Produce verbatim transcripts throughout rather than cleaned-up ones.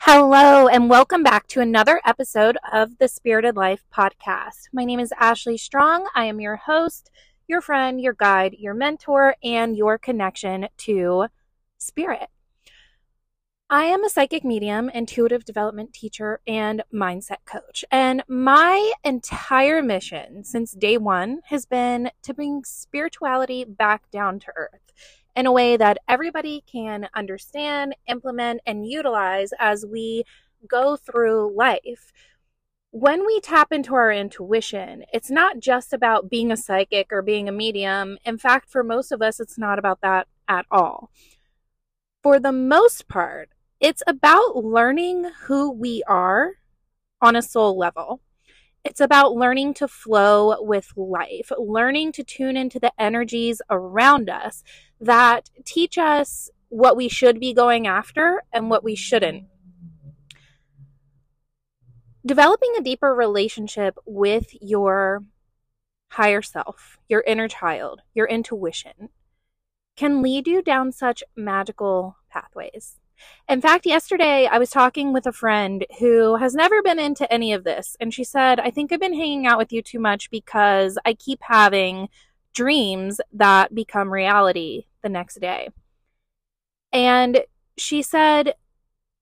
Hello, and welcome back to another episode of the Spirited Life Podcast. My name is Ashley Strong. I am your host, your friend, your guide, your mentor, and your connection to spirit. I am a psychic medium, intuitive development teacher, and mindset coach. And my entire mission since day one has been to bring spirituality back down to earth in a way that everybody can understand, implement, and utilize as we go through life. When we tap into our intuition, it's not just about being a psychic or being a medium. In fact, for most of us, it's not about that at all. For the most part, it's about learning who we are on a soul level. It's about learning to flow with life, learning to tune into the energies around us that teach us what we should be going after and what we shouldn't. Developing a deeper relationship with your higher self, your inner child, your intuition, can lead you down such magical pathways. In fact, yesterday I was talking with a friend who has never been into any of this, and she said, I think I've been hanging out with you too much because I keep having dreams that become reality the next day. And she said,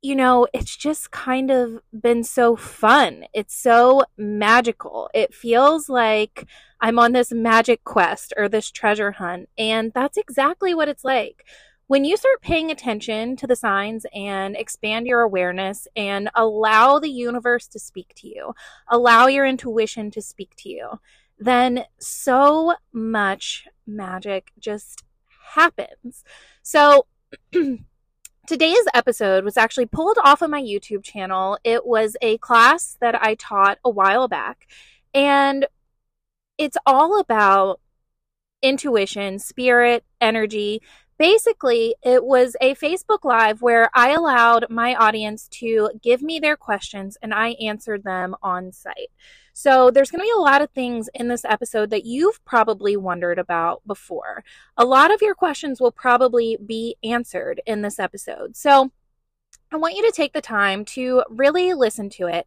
you know, it's just kind of been so fun. It's so magical. It feels like I'm on this magic quest or this treasure hunt. And that's exactly what it's like. When you start paying attention to the signs and expand your awareness and allow the universe to speak to you, allow your intuition to speak to you, then so much magic just happens. So today's episode was actually pulled off of my YouTube channel. It was a class that I taught a while back, and it's all about intuition, spirit, energy. Basically, it was a Facebook Live where I allowed my audience to give me their questions and I answered them on site. So there's going to be a lot of things in this episode that you've probably wondered about before. A lot of your questions will probably be answered in this episode. So I want you to take the time to really listen to it.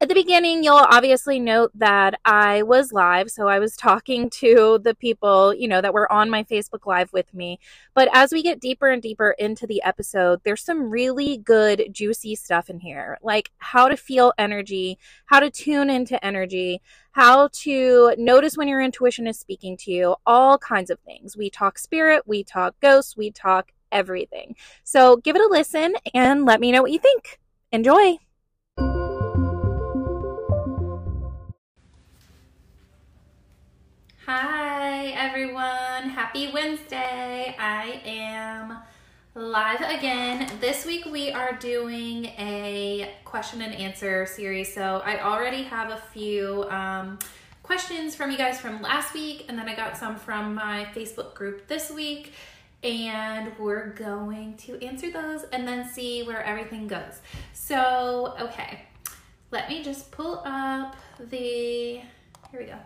At the beginning, you'll obviously note that I was live, so I was talking to the people, you know, that were on my Facebook Live with me. But as we get deeper and deeper into the episode, there's some really good, juicy stuff in here, like how to feel energy, how to tune into energy, how to notice when your intuition is speaking to you, all kinds of things. We talk spirit, we talk ghosts, we talk everything. So give it a listen and let me know what you think. Enjoy. Hi everyone, happy Wednesday. I am live again. This week we are doing a question and answer series. So I already have a few um, questions from you guys from last week, and then I got some from my Facebook group this week, and we're going to answer those and then see where everything goes. So, okay, let me just pull up the, here we go.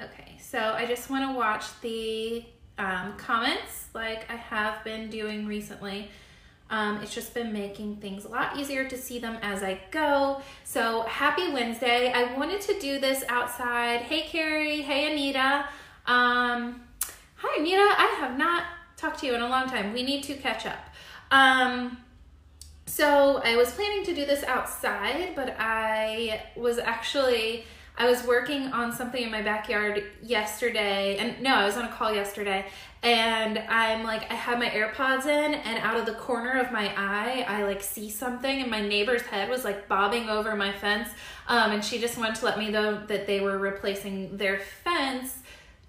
Okay, so I just want to watch the um, comments like I have been doing recently. Um, it's just been making things a lot easier to see them as I go. So happy Wednesday. I wanted to do this outside. Hey, Carrie. Hey, Anita. Um, hi, Anita. I have not talked to you in a long time. We need to catch up. Um, so I was planning to do this outside, but I was actually... I was working on something in my backyard yesterday, and no, I was on a call yesterday, and I'm like, I had my AirPods in, and out of the corner of my eye, I like see something, and my neighbor's head was like bobbing over my fence, um, and she just wanted to let me know that they were replacing their fence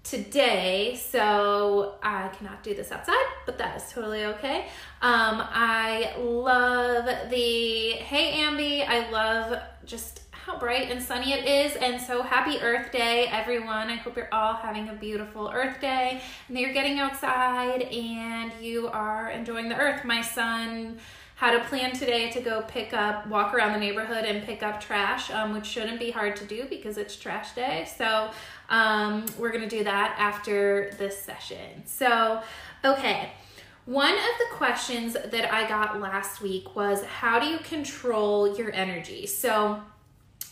today, so I cannot do this outside, but that is totally okay. Um, I love the, hey Ambie, I love just how bright and sunny it is, and so happy Earth Day, everyone. I hope you're all having a beautiful Earth Day, and that you're getting outside, and you are enjoying the earth. My son had a plan today to go pick up, walk around the neighborhood and pick up trash, um, which shouldn't be hard to do because it's trash day, so um, we're gonna do that after this session. So, okay, One of the questions that I got last week was, how do you control your energy? So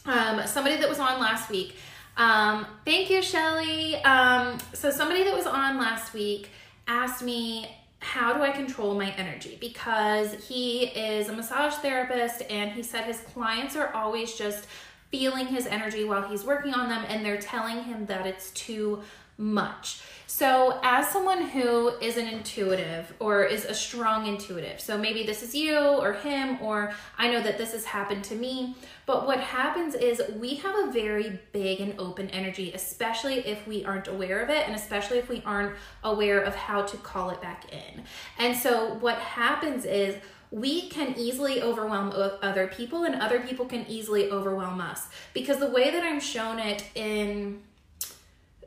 um, somebody that was on last week, um, thank you, Shelley. Um, so somebody that was on last week asked me, how do I control my energy? Because he is a massage therapist, and he said his clients are always just feeling his energy while he's working on them, and they're telling him that it's too much. So as someone who is an intuitive, or is a strong intuitive, so maybe this is you or him, or I know that this has happened to me, but what happens is we have a very big and open energy, especially if we aren't aware of it, and especially if we aren't aware of how to call it back in. And so what happens is we can easily overwhelm other people, and other people can easily overwhelm us, because the way that I'm shown it in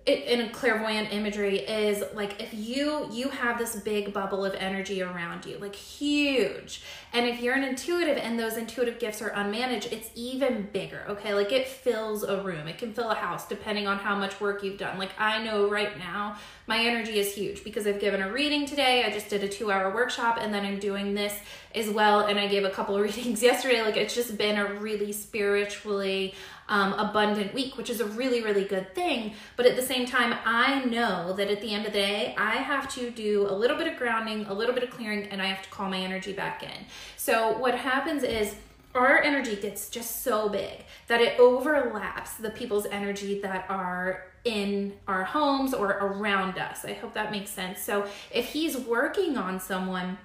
in clairvoyant imagery is like, if you you have this big bubble of energy around you, like huge, and if you're an intuitive and those intuitive gifts are unmanaged, it's even bigger, okay? Like it fills a room, it can fill a house, depending on how much work you've done. Like I know right now my energy is huge because I've given a reading today, I just did a two-hour workshop, and then I'm doing this as well, and I gave a couple of readings yesterday. Like it's just been a really spiritually Um, abundant week, which is a really, really good thing. But at the same time, I know that at the end of the day, I have to do a little bit of grounding, a little bit of clearing, and I have to call my energy back in. So what happens is our energy gets just so big that it overlaps the people's energy that are in our homes or around us. I hope that makes sense. So if he's working on someone,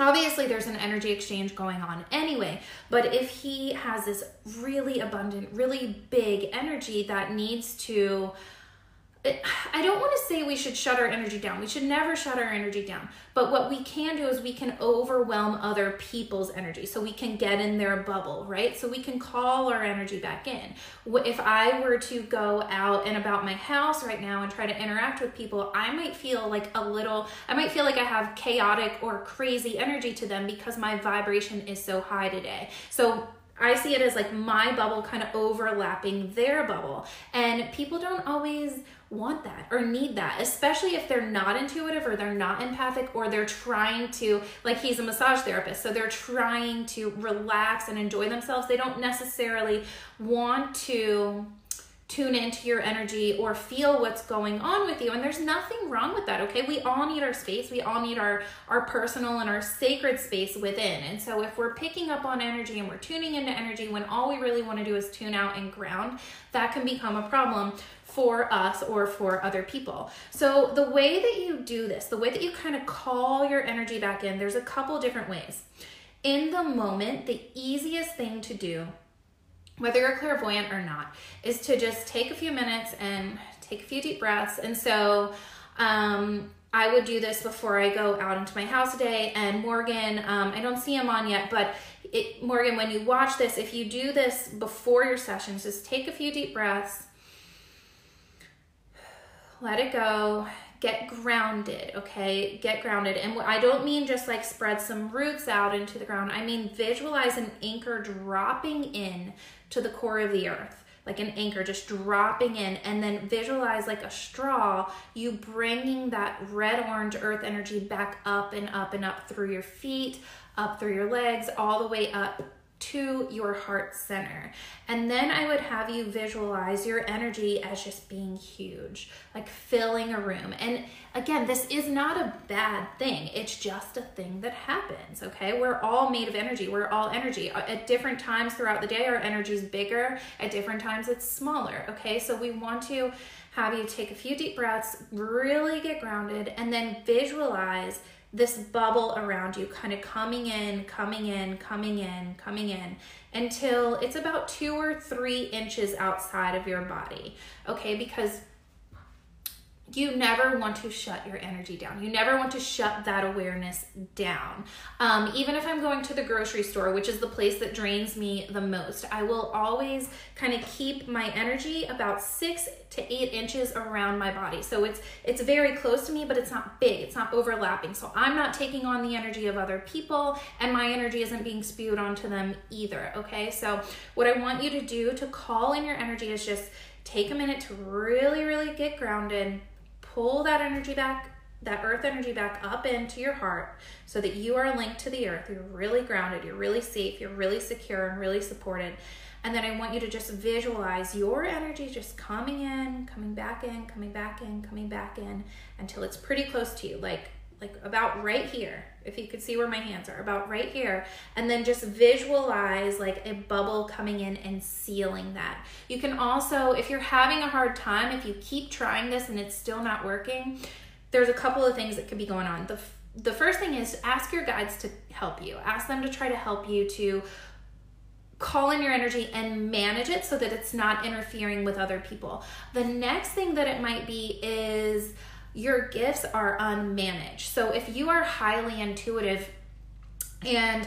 obviously there's an energy exchange going on anyway, but if he has this really abundant, really big energy that needs to, I don't want to say we should shut our energy down. We should never shut our energy down. But what we can do is we can overwhelm other people's energy. So we can get in their bubble, right? So we can call our energy back in. If I were to go out and about my house right now and try to interact with people, I might feel like a little, I might feel like I have chaotic or crazy energy to them because my vibration is so high today. So I see it as like my bubble kind of overlapping their bubble. And people don't always want that or need that, especially if they're not intuitive or they're not empathic, or they're trying to, like he's a massage therapist, so they're trying to relax and enjoy themselves. They don't necessarily want to tune into your energy or feel what's going on with you. And there's nothing wrong with that, okay? We all need our space. We all need our, our personal and our sacred space within. And so if we're picking up on energy and we're tuning into energy when all we really want to do is tune out and ground, that can become a problem for us or for other people. So the way that you do this, the way that you kind of call your energy back in, there's a couple different ways. In the moment, the easiest thing to do, whether you're clairvoyant or not, is to just take a few minutes and take a few deep breaths. And so um, I would do this before I go out into my house today. And Morgan, um, I don't see him on yet, but it, Morgan, when you watch this, if you do this before your sessions, just take a few deep breaths, let it go. Get grounded, okay? Get grounded. And I don't mean just like spread some roots out into the ground. I mean visualize an anchor dropping in to the core of the earth, like an anchor just dropping in, and then visualize like a straw, you bringing that red-orange earth energy back up and up and up through your feet, up through your legs, all the way up to your heart center. And then I would have you visualize your energy as just being huge, like filling a room. And again, this is not a bad thing. It's just a thing that happens, okay? We're all made of energy. We're all energy. At different times throughout the day, our energy is bigger. At different times, it's smaller, okay? So we want to have you take a few deep breaths, really get grounded, and then visualize this bubble around you kind of coming in, coming in, coming in, coming in until it's about two or three inches outside of your body, okay? Because you never want to shut your energy down. You never want to shut that awareness down. Um, even if I'm going to the grocery store, which is the place that drains me the most, I will always kind of keep my energy about six to eight inches around my body. So it's it's very close to me, but it's not big, it's not overlapping. So I'm not taking on the energy of other people, and my energy isn't being spewed onto them either, okay? So what I want you to do to call in your energy is just take a minute to really, really get grounded, pull that energy back that earth energy back up into your heart so that you are linked to the earth. You're really grounded, you're really safe, you're really secure and really supported. And then I want you to just visualize your energy just coming in, coming back in, coming back in, coming back in until it's pretty close to you, like like about right here, if you could see where my hands are, about right here. And then just visualize like a bubble coming in and sealing that. You can also, if you're having a hard time, if you keep trying this and it's still not working, there's a couple of things that could be going on. The, the first thing is ask your guides to help you. Ask them to try to help you to call in your energy and manage it so that it's not interfering with other people. The next thing that it might be is your gifts are unmanaged. So if you are highly intuitive and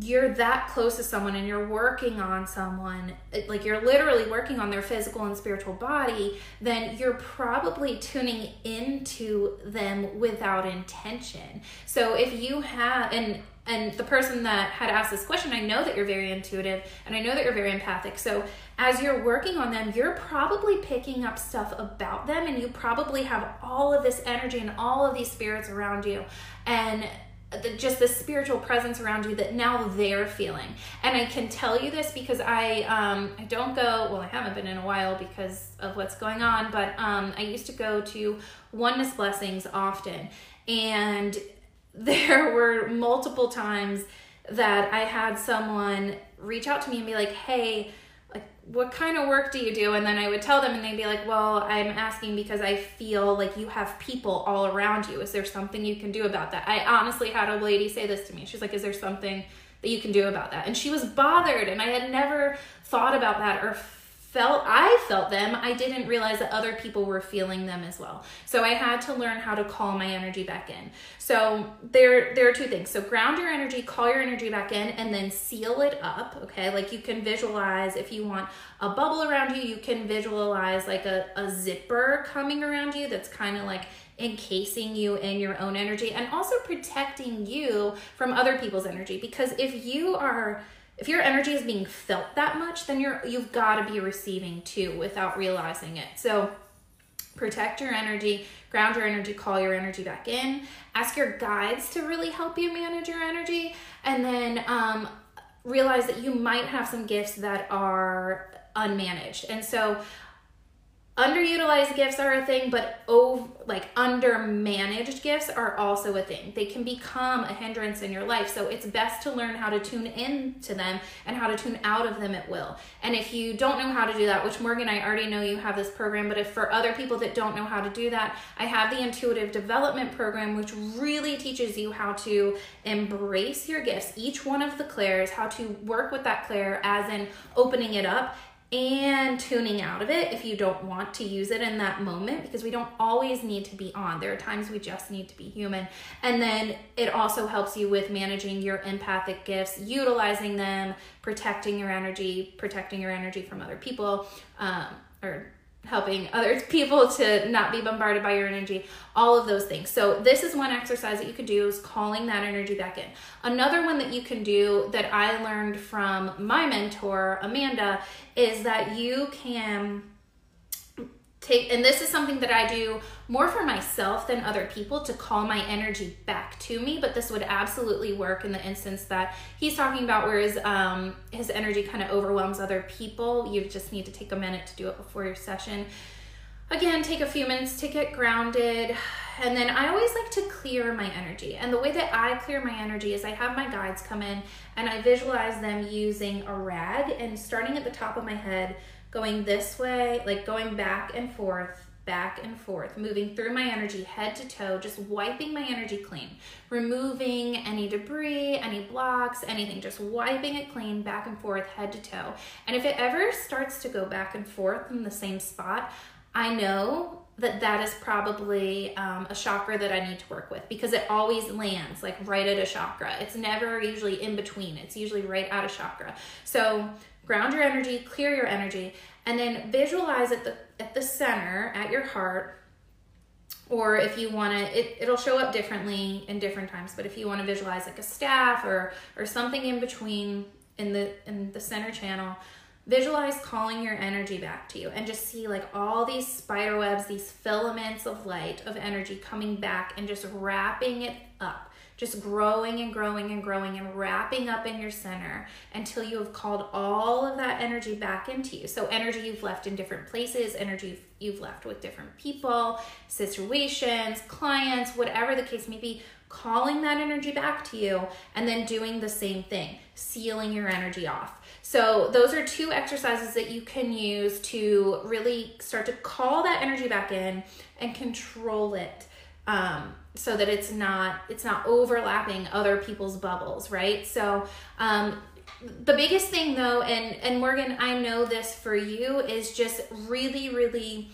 you're that close to someone and you're working on someone, like you're literally working on their physical and spiritual body, then you're probably tuning into them without intention. So if you have, and and the person that had asked this question, I know that you're very intuitive and I know that you're very empathic. So as you're working on them, you're probably picking up stuff about them and you probably have all of this energy and all of these spirits around you. And The, just the spiritual presence around you that now they're feeling. And I can tell you this because I um I don't go, well, I haven't been in a while because of what's going on, but um I used to go to Oneness Blessings often, and there were multiple times that I had someone reach out to me and be like, hey, like what kind of work do you do? And then I would tell them and they'd be like, well, I'm asking because I feel like you have people all around you. Is there something you can do about that? I honestly had a lady say this to me. She's like, is there something that you can do about that? And she was bothered, and I had never thought about that or felt, I felt them. I didn't realize that other people were feeling them as well. So I had to learn how to call my energy back in. So there, there are two things. So ground your energy, call your energy back in, and then seal it up, okay? Like you can visualize, if you want a bubble around you, you can visualize like a, a zipper coming around you that's kind of like encasing you in your own energy and also protecting you from other people's energy. Because if you are If your energy is being felt that much, then you're, you've got to be receiving too without realizing it. So protect your energy, ground your energy, call your energy back in. Ask your guides to really help you manage your energy. And then um, realize that you might have some gifts that are unmanaged. And so underutilized gifts are a thing, but over, like undermanaged gifts are also a thing. They can become a hindrance in your life. So it's best to learn how to tune in to them and how to tune out of them at will. And if you don't know how to do that, which Morgan, I already know you have this program, but if for other people that don't know how to do that, I have the Intuitive Development Program, which really teaches you how to embrace your gifts, each one of the clairs, how to work with that clair as in opening it up and tuning out of it if you don't want to use it in that moment, because we don't always need to be on. There are times we just need to be human. And then it also helps you with managing your empathic gifts, utilizing them, protecting your energy, protecting your energy from other people, um, or helping other people to not be bombarded by your energy, all of those things. So this is one exercise that you could do, is calling that energy back in. Another one that you can do that I learned from my mentor, Amanda, is that you can take, and this is something that I do more for myself than other people, to call my energy back to me, but this would absolutely work in the instance that he's talking about, where his, um, his energy kind of overwhelms other people. You just need to take a minute to do it before your session. Again, take a few minutes to get grounded. And then I always like to clear my energy. And the way that I clear my energy is I have my guides come in and I visualize them using a rag and starting at the top of my head, going this way, like going back and forth, back and forth, moving through my energy head to toe, just wiping my energy clean, removing any debris, any blocks, anything, just wiping it clean, back and forth, head to toe. And if it ever starts to go back and forth in the same spot, I know that that is probably um, a chakra that I need to work with, because it always lands like right at a chakra. It's never usually in between. It's usually right at a chakra. So ground your energy, clear your energy, and then visualize at the at the center, at your heart, or if you wanna, it, it'll show up differently in different times, but if you wanna visualize like a staff or or something in between in the in the center channel, Visualize calling your energy back to you and just see like all these spider webs, these filaments of light, of energy coming back and just wrapping it up, just growing and growing and growing and wrapping up in your center until you have called all of that energy back into you. So energy you've left in different places, energy you've left with different people, situations, clients, whatever the case may be, calling that energy back to you and then doing the same thing, sealing your energy off. So those are two exercises that you can use to really start to call that energy back in and control it, um, so that it's not it's not overlapping other people's bubbles, right? So um, the biggest thing though, and, and Morgan, I know this for you, is just really, really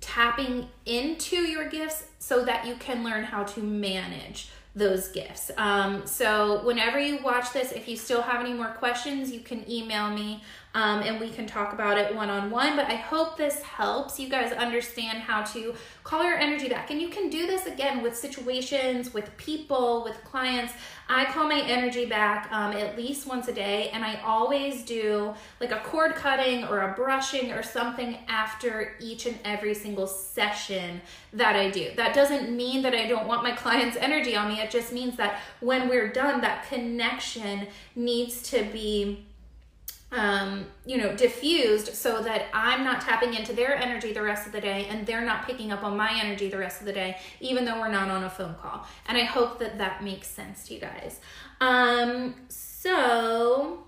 tapping into your gifts so that you can learn how to manage those gifts. Um, so whenever you watch this, if you still have any more questions, you can email me um, and we can talk about it one-on-one. But I hope this helps you guys understand how to call your energy back. And you can do this again with situations, with people, with clients. I call my energy back um, at least once a day, and I always do like a cord cutting or a brushing or something after each and every single session that I do. That doesn't mean that I don't want my client's energy on me. It just means that when we're done, that connection needs to be um, you know, diffused so that I'm not tapping into their energy the rest of the day and they're not picking up on my energy the rest of the day, even though we're not on a phone call. And I hope that that makes sense to you guys. Um, so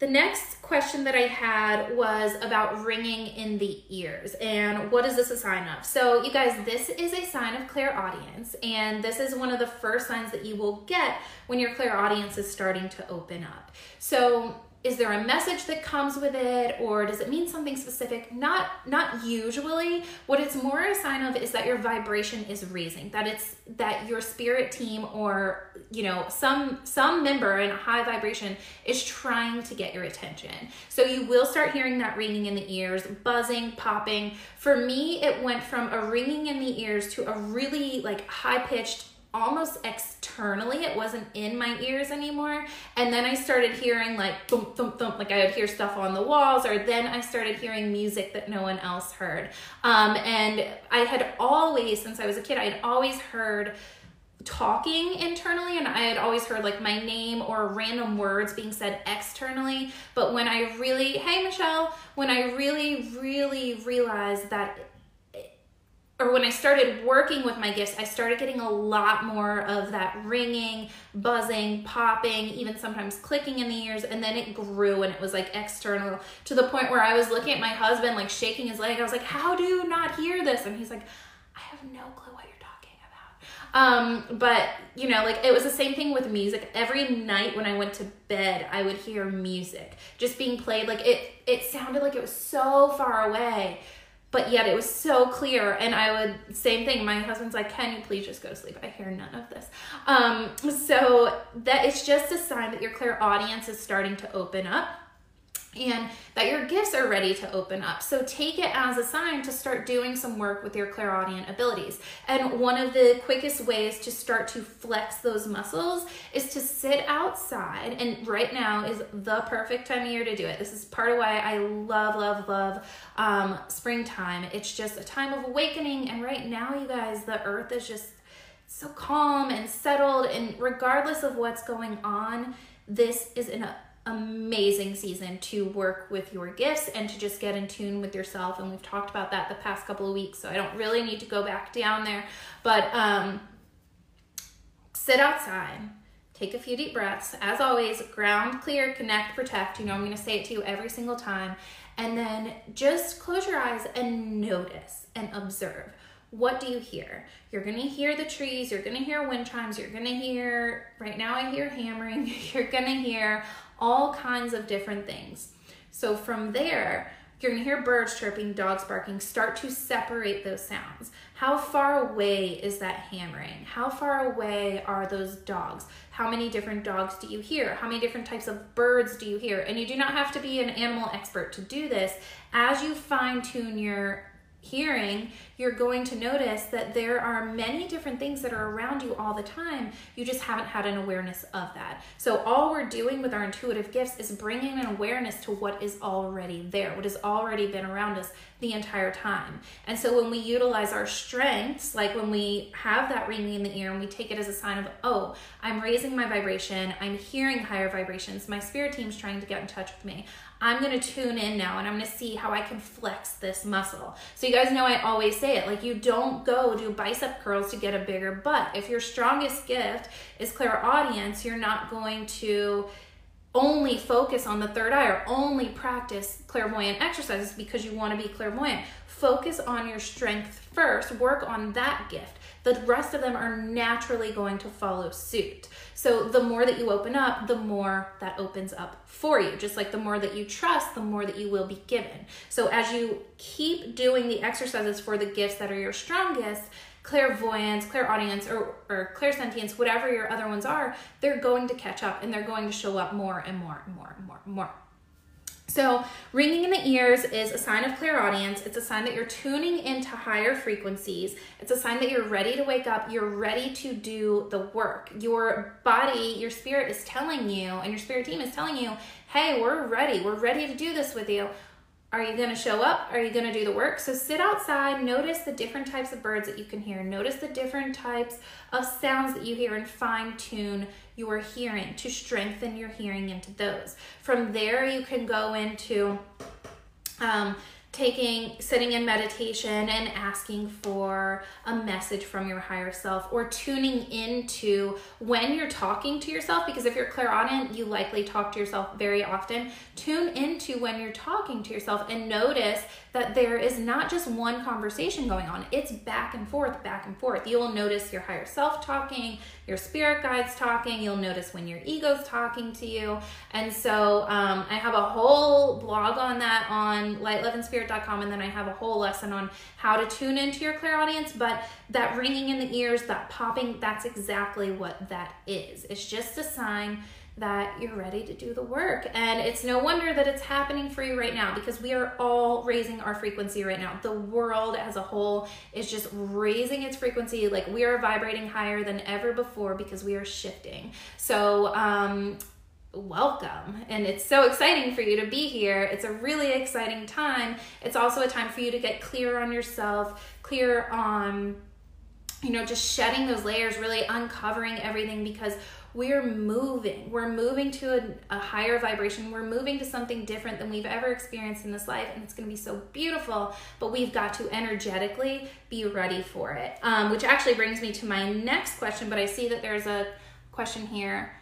the next question that I had was about ringing in the ears, and what is this a sign of? So you guys, this is a sign of clairaudience, and this is one of the first signs that you will get when your clairaudience is starting to open up. So is there a message that comes with it, or does it mean something specific? Not, not usually. What it's more a sign of is that your vibration is raising, that it's that your spirit team or, you know, some some member in a high vibration is trying to get your attention. So you will start hearing that ringing in the ears, buzzing, popping. For me, it went from a ringing in the ears to a really like high-pitched, almost externally, it wasn't in my ears anymore. And then I started hearing like thump, thump, thump, like I would hear stuff on the walls, or then I started hearing music that no one else heard. Um, and I had always, since I was a kid, I had always heard talking internally, and I had always heard like my name or random words being said externally. But when I really, hey Michelle, when I really, really realized that, or when I started working with my gifts, I started getting a lot more of that ringing, buzzing, popping, even sometimes clicking in the ears. And then it grew and it was like external to the point where I was looking at my husband, like shaking his leg. I was like, how do you not hear this? And he's like, I have no clue what you're talking about. Um, but you know, like it was the same thing with music. Every night when I went to bed, I would hear music just being played. Like it, it sounded like it was so far away, but yet it was so clear. And I would, same thing, my husband's like, can you please just go to sleep? I hear none of this. Um, so that it's just a sign that your clairaudience is starting to open up and that your gifts are ready to open up. So take it as a sign to start doing some work with your clairaudient abilities. And one of the quickest ways to start to flex those muscles is to sit outside. And right now is the perfect time of year to do it. This is part of why I love, love, love um, springtime. It's just a time of awakening. And right now, you guys, the earth is just so calm and settled. And regardless of what's going on, this is an amazing season to work with your gifts and to just get in tune with yourself. And we've talked about that the past couple of weeks, so I don't really need to go back down there, but um, sit outside, take a few deep breaths. As always, ground, clear, connect, protect. You know, I'm going to say it to you every single time. And then just close your eyes and notice and observe. What do you hear? You're gonna hear the trees, you're gonna hear wind chimes, you're gonna hear, right now I hear hammering, you're gonna hear all kinds of different things. So from there, you're gonna hear birds chirping, dogs barking. Start to separate those sounds. How far away is that hammering? How far away are those dogs? How many different dogs do you hear? How many different types of birds do you hear? And you do not have to be an animal expert to do this. As you fine tune your hearing, you're going to notice that there are many different things that are around you all the time. You just haven't had an awareness of that. So all we're doing with our intuitive gifts is bringing an awareness to what is already there, what has already been around us the entire time. And so when we utilize our strengths, like when we have that ringing in the ear and we take it as a sign of, oh, I'm raising my vibration, I'm hearing higher vibrations, my spirit team's trying to get in touch with me, I'm gonna tune in now and I'm gonna see how I can flex this muscle. So you guys know I always say it, like you don't go do bicep curls to get a bigger butt. If your strongest gift is clairaudience, you're not going to only focus on the third eye or only practice clairvoyant exercises because you wanna be clairvoyant. Focus on your strength first, work on that gift. The rest of them are naturally going to follow suit. So the more that you open up, the more that opens up for you. Just like the more that you trust, the more that you will be given. So as you keep doing the exercises for the gifts that are your strongest, clairvoyance, clairaudience, or, or clairsentience, whatever your other ones are, they're going to catch up and they're going to show up more and more and more and more and more. So ringing in the ears is a sign of clairaudience. It's a sign that you're tuning into higher frequencies. It's a sign that you're ready to wake up. You're ready to do the work. Your body, your spirit is telling you, and your spirit team is telling you, hey, we're ready. We're ready to do this with you. Are you gonna show up? Are you gonna do the work? So sit outside, notice the different types of birds that you can hear, notice the different types of sounds that you hear, and fine-tune your hearing to strengthen your hearing into those. From there, you can go into um, taking, sitting in meditation and asking for a message from your higher self, or tuning into when you're talking to yourself, because if you're clairaudient, you likely talk to yourself very often. Tune into when you're talking to yourself and notice that there is not just one conversation going on. It's back and forth, back and forth. You will notice your higher self talking, your spirit guides talking, you'll notice when your ego's talking to you. And so um, I have a whole blog on that on light love and spirit dot com, and then I have a whole lesson on how to tune into your clairaudience. But that ringing in the ears, that popping, that's exactly what that is. It's just a sign that you're ready to do the work. And it's no wonder that it's happening for you right now, because we are all raising our frequency right now. The world as a whole is just raising its frequency. Like, we are vibrating higher than ever before because we are shifting. So um, welcome. And it's so exciting for you to be here. It's a really exciting time. It's also a time for you to get clear on yourself, clear on, you know, just shedding those layers, really uncovering everything, because we're moving. We're moving to a, a higher vibration. We're moving to something different than we've ever experienced in this life, and it's gonna be so beautiful, but we've got to energetically be ready for it, um, which actually brings me to my next question, but I see that there's a question here.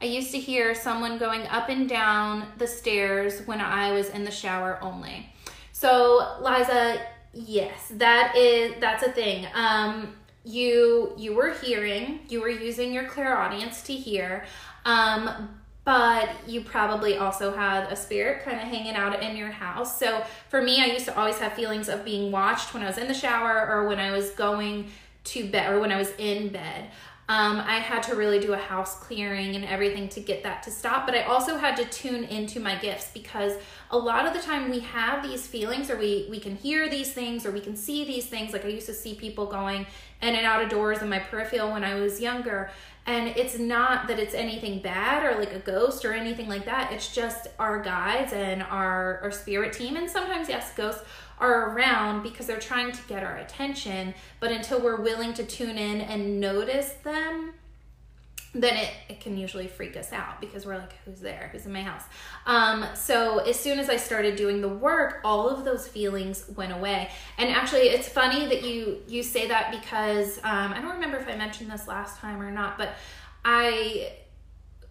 I used to hear someone going up and down the stairs when I was in the shower only. So, Liza, yes, that is, that's a thing. Um, You you were hearing, you were using your clairaudience to hear, um, but you probably also had a spirit kind of hanging out in your house. So for me, I used to always have feelings of being watched when I was in the shower or when I was going to bed or when I was in bed. Um, I had to really do a house clearing and everything to get that to stop, but I also had to tune into my gifts, because a lot of the time we have these feelings, or we, we can hear these things, or we can see these things. Like, I used to see people going in and out of doors in my peripheral when I was younger, and it's not that it's anything bad or like a ghost or anything like that. It's just our guides and our, our spirit team, and sometimes, yes, ghosts are around because they're trying to get our attention, but until we're willing to tune in and notice them, then it, it can usually freak us out, because we're like, who's there? Who's in my house? Um, so as soon as I started doing the work, all of those feelings went away. And actually, it's funny that you, you say that, because um, I don't remember if I mentioned this last time or not, but I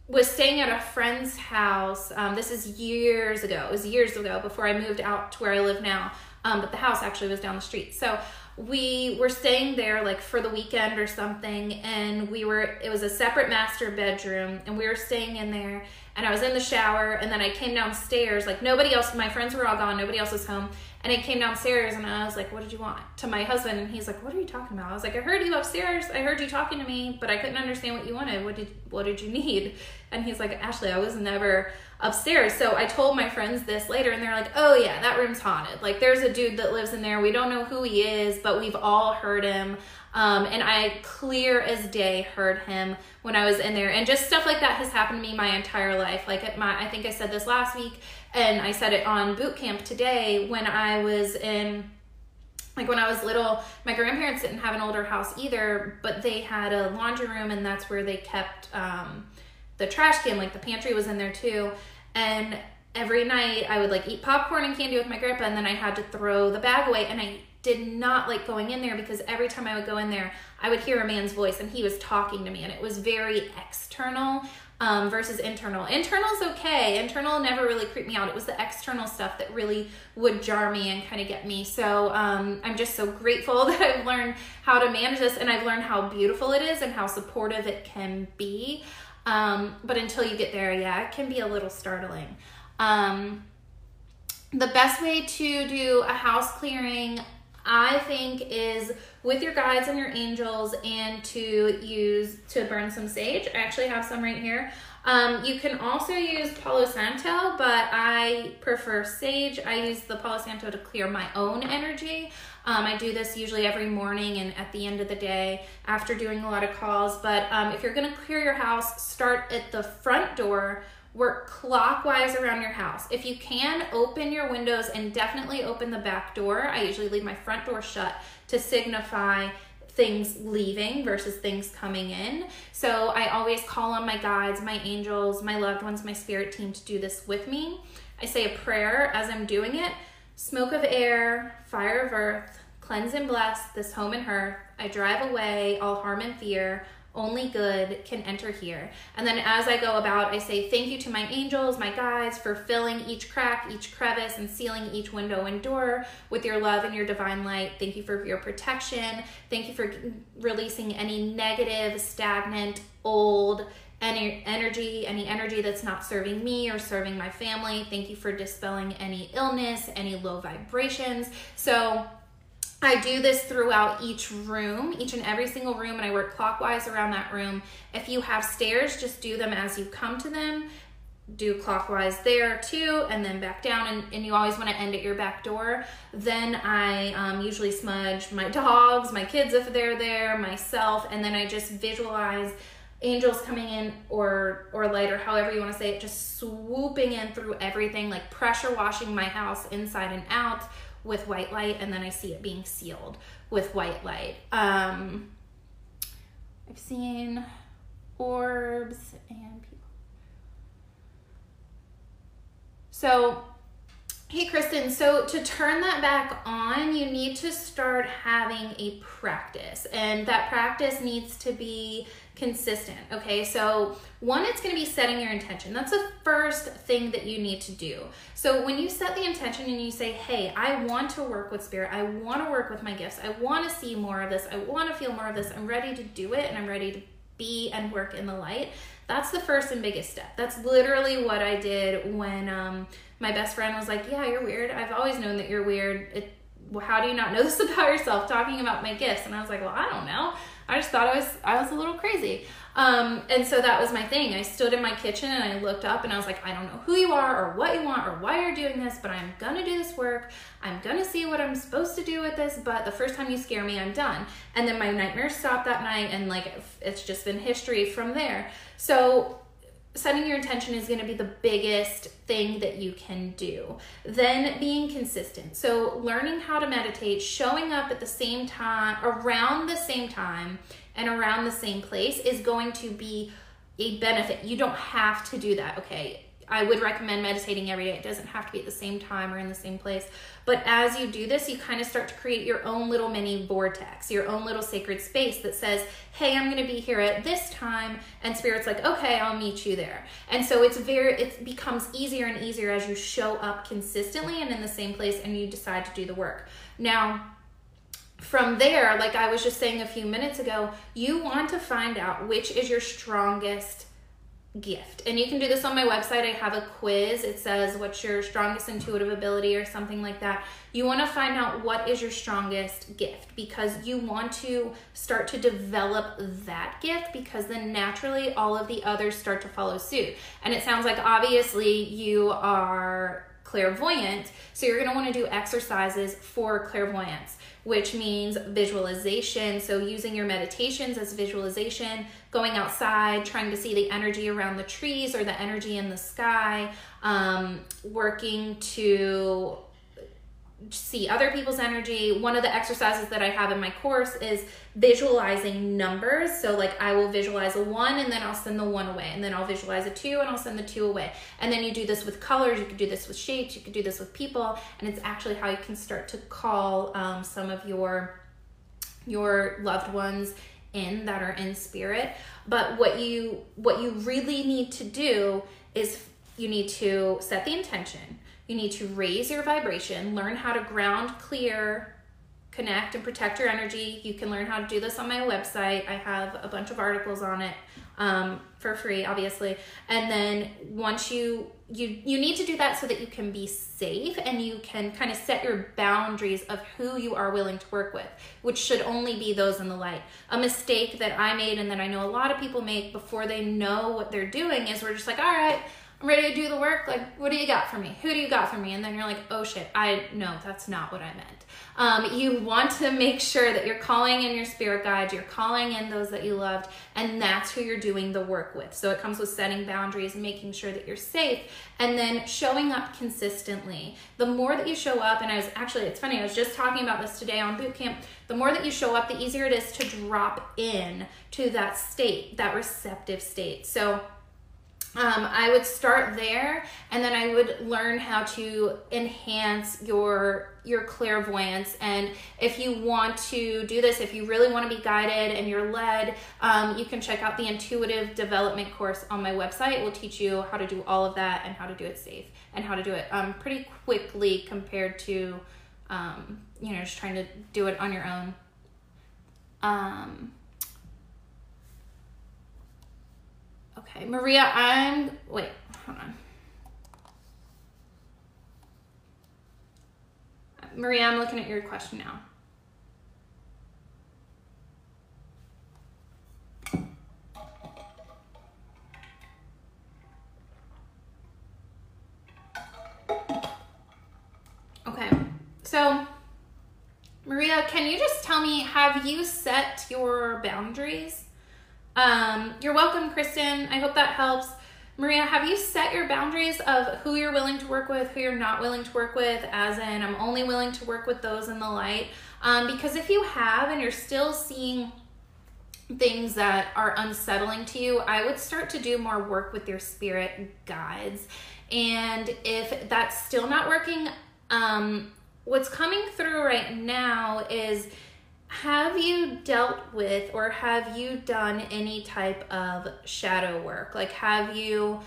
was staying at a friend's house. Um, this is years ago. It was years ago before I moved out to where I live now. Um, but the house actually was down the street. So we were staying there like for the weekend or something, and we were, it was a separate master bedroom, and we were staying in there, and I was in the shower, and then I came downstairs, like nobody else, my friends were all gone, nobody else was home, and I came downstairs and I was like, what did you want? To my husband, and he's like, what are you talking about? I was like, I heard you upstairs, I heard you talking to me, but I couldn't understand what you wanted. What did, what did you need? And he's like, Ashley, I was never upstairs. So I told my friends this later, and they're like, oh yeah, that room's haunted. Like there's a dude that lives in there. We don't know who he is, but we've all heard him. Um, and I clear as day heard him when I was in there. And just stuff like that has happened to me my entire life. Like at my, I think I said this last week, and I said it on boot camp today, when I was in, like when I was little, my grandparents didn't have an older house either, but they had a laundry room, and that's where they kept um, the trash can, like the pantry was in there too. And every night I would like eat popcorn and candy with my grandpa, and then I had to throw the bag away, and I did not like going in there, because every time I would go in there, I would hear a man's voice, and he was talking to me, and it was very external um, versus internal. Internal's okay. Internal never really creeped me out. It was the external stuff that really would jar me and kind of get me. So um, I'm just so grateful that I've learned how to manage this, and I've learned how beautiful it is and how supportive it can be. Um, but until you get there, yeah, it can be a little startling. Um, the best way to do a house clearing, I think, is with your guides and your angels, and to use to burn some sage. I actually have some right here. Um, you can also use Palo Santo, but I prefer sage. I use the Palo Santo to clear my own energy. Um, I do this usually every morning and at the end of the day after doing a lot of calls. But um, if you're going to clear your house, start at the front door. Work clockwise around your house. If you can, open your windows, and definitely open the back door. I usually leave my front door shut to signify things leaving versus things coming in. So I always call on my guides, my angels, my loved ones, my spirit team to do this with me. I say a prayer as I'm doing it. Smoke of air, fire of earth, cleanse and bless this home and hearth. I drive away all harm and fear. Only good can enter here. And then as I go about, I say thank you to my angels, my guides, for filling each crack, each crevice, and sealing each window and door with your love and your divine light. Thank you for your protection. Thank you for releasing any negative, stagnant, old any energy, any energy that's not serving me or serving my family. Thank you for dispelling any illness, any low vibrations. So I do this throughout each room, each and every single room, and I work clockwise around that room. If you have stairs, just do them as you come to them. Do clockwise there too, and then back down, and, and you always want to end at your back door. Then I um, usually smudge my dogs, my kids if they're there, myself, and then I just visualize angels coming in, or or light, or however you want to say it, just swooping in through everything, like pressure washing my house inside and out with white light, and then I see it being sealed with white light. Um, I've seen orbs and people. So, hey Kristen, so to turn that back on, you need to start having a practice, and that practice needs to be consistent. Okay, so one, it's going to be setting your intention. That's the first thing that you need to do. So when you set the intention and you say, hey, I want to work with spirit, I want to work with my gifts, I want to see more of this, I want to feel more of this, I'm ready to do it, and I'm ready to be and work in the light. That's the first and biggest step. That's literally what I did when um my best friend was like, yeah, you're weird, I've always known that you're weird, it, well, how do you not know this about yourself, talking about my gifts? And I was like, well, I don't know, I just thought I was I was a little crazy. Um, and so that was my thing. I stood in my kitchen and I looked up and I was like, I don't know who you are or what you want or why you're doing this, but I'm gonna do this work. I'm gonna see what I'm supposed to do with this, but the first time you scare me, I'm done. And then my nightmares stopped that night, and like it's just been history from there. So setting your intention is going to be the biggest thing that you can do. Then being consistent. So learning how to meditate, showing up at the same time, around the same time, and around the same place is going to be a benefit. You don't have to do that, okay? I would recommend meditating every day. It doesn't have to be at the same time or in the same place. But as you do this, you kind of start to create your own little mini vortex, your own little sacred space that says, hey, I'm going to be here at this time, and spirit's like, okay, I'll meet you there. And so it's very, it becomes easier and easier as you show up consistently and in the same place, and you decide to do the work. Now, from there, like I was just saying a few minutes ago, you want to find out which is your strongest gift. And you can do this on my website. I have a quiz. It says, what's your strongest intuitive ability or something like that. You want to find out what is your strongest gift, because you want to start to develop that gift, because then naturally all of the others start to follow suit. And it sounds like obviously you are clairvoyant, so you're going to want to do exercises for clairvoyance, which means visualization. So using your meditations as visualization, going outside, trying to see the energy around the trees or the energy in the sky, um, working to see other people's energy. One of the exercises that I have in my course is visualizing numbers. So like I will visualize a one and then I'll send the one away, and then I'll visualize a two and I'll send the two away. And then you do this with colors, you can do this with shapes, you can do this with people, and it's actually how you can start to call um, some of your your loved ones in that are in spirit. But what you what you really need to do is you need to set the intention. You need to raise your vibration, learn how to ground, clear, connect, and protect your energy. You can learn how to do this on my website. I have a bunch of articles on it um, for free, obviously. And then once you, you, you need to do that so that you can be safe and you can kind of set your boundaries of who you are willing to work with, which should only be those in the light. A mistake that I made and that I know a lot of people make before they know what they're doing is we're just like, all right, I'm ready to do the work. Like, what do you got for me? Who do you got for me? And then you're like, oh shit, I no, that's not what I meant. Um, you want to make sure that you're calling in your spirit guides, you're calling in those that you loved, and that's who you're doing the work with. So it comes with setting boundaries, making sure that you're safe, and then showing up consistently. The more that you show up, and I was actually, it's funny, I was just talking about this today on boot camp. The more that you show up, the easier it is to drop in to that state, that receptive state. So Um, I would start there, and then I would learn how to enhance your your clairvoyance. And if you want to do this, if you really want to be guided and you're led, um, you can check out the Intuitive Development course on my website. It will teach you how to do all of that and how to do it safe and how to do it um, pretty quickly compared to, um, you know, just trying to do it on your own. Um, Okay, Maria, I'm, wait, hold on. Maria, I'm looking at your question now. Okay, so Maria, can you just tell me, have you set your boundaries? Um, you're welcome, Kristen. I hope that helps. Maria, have you set your boundaries of who you're willing to work with, who you're not willing to work with, as in I'm only willing to work with those in the light? Um, because if you have and you're still seeing things that are unsettling to you, I would start to do more work with your spirit guides. And if that's still not working, um, what's coming through right now is, have you dealt with or have you done any type of shadow work? Like, have you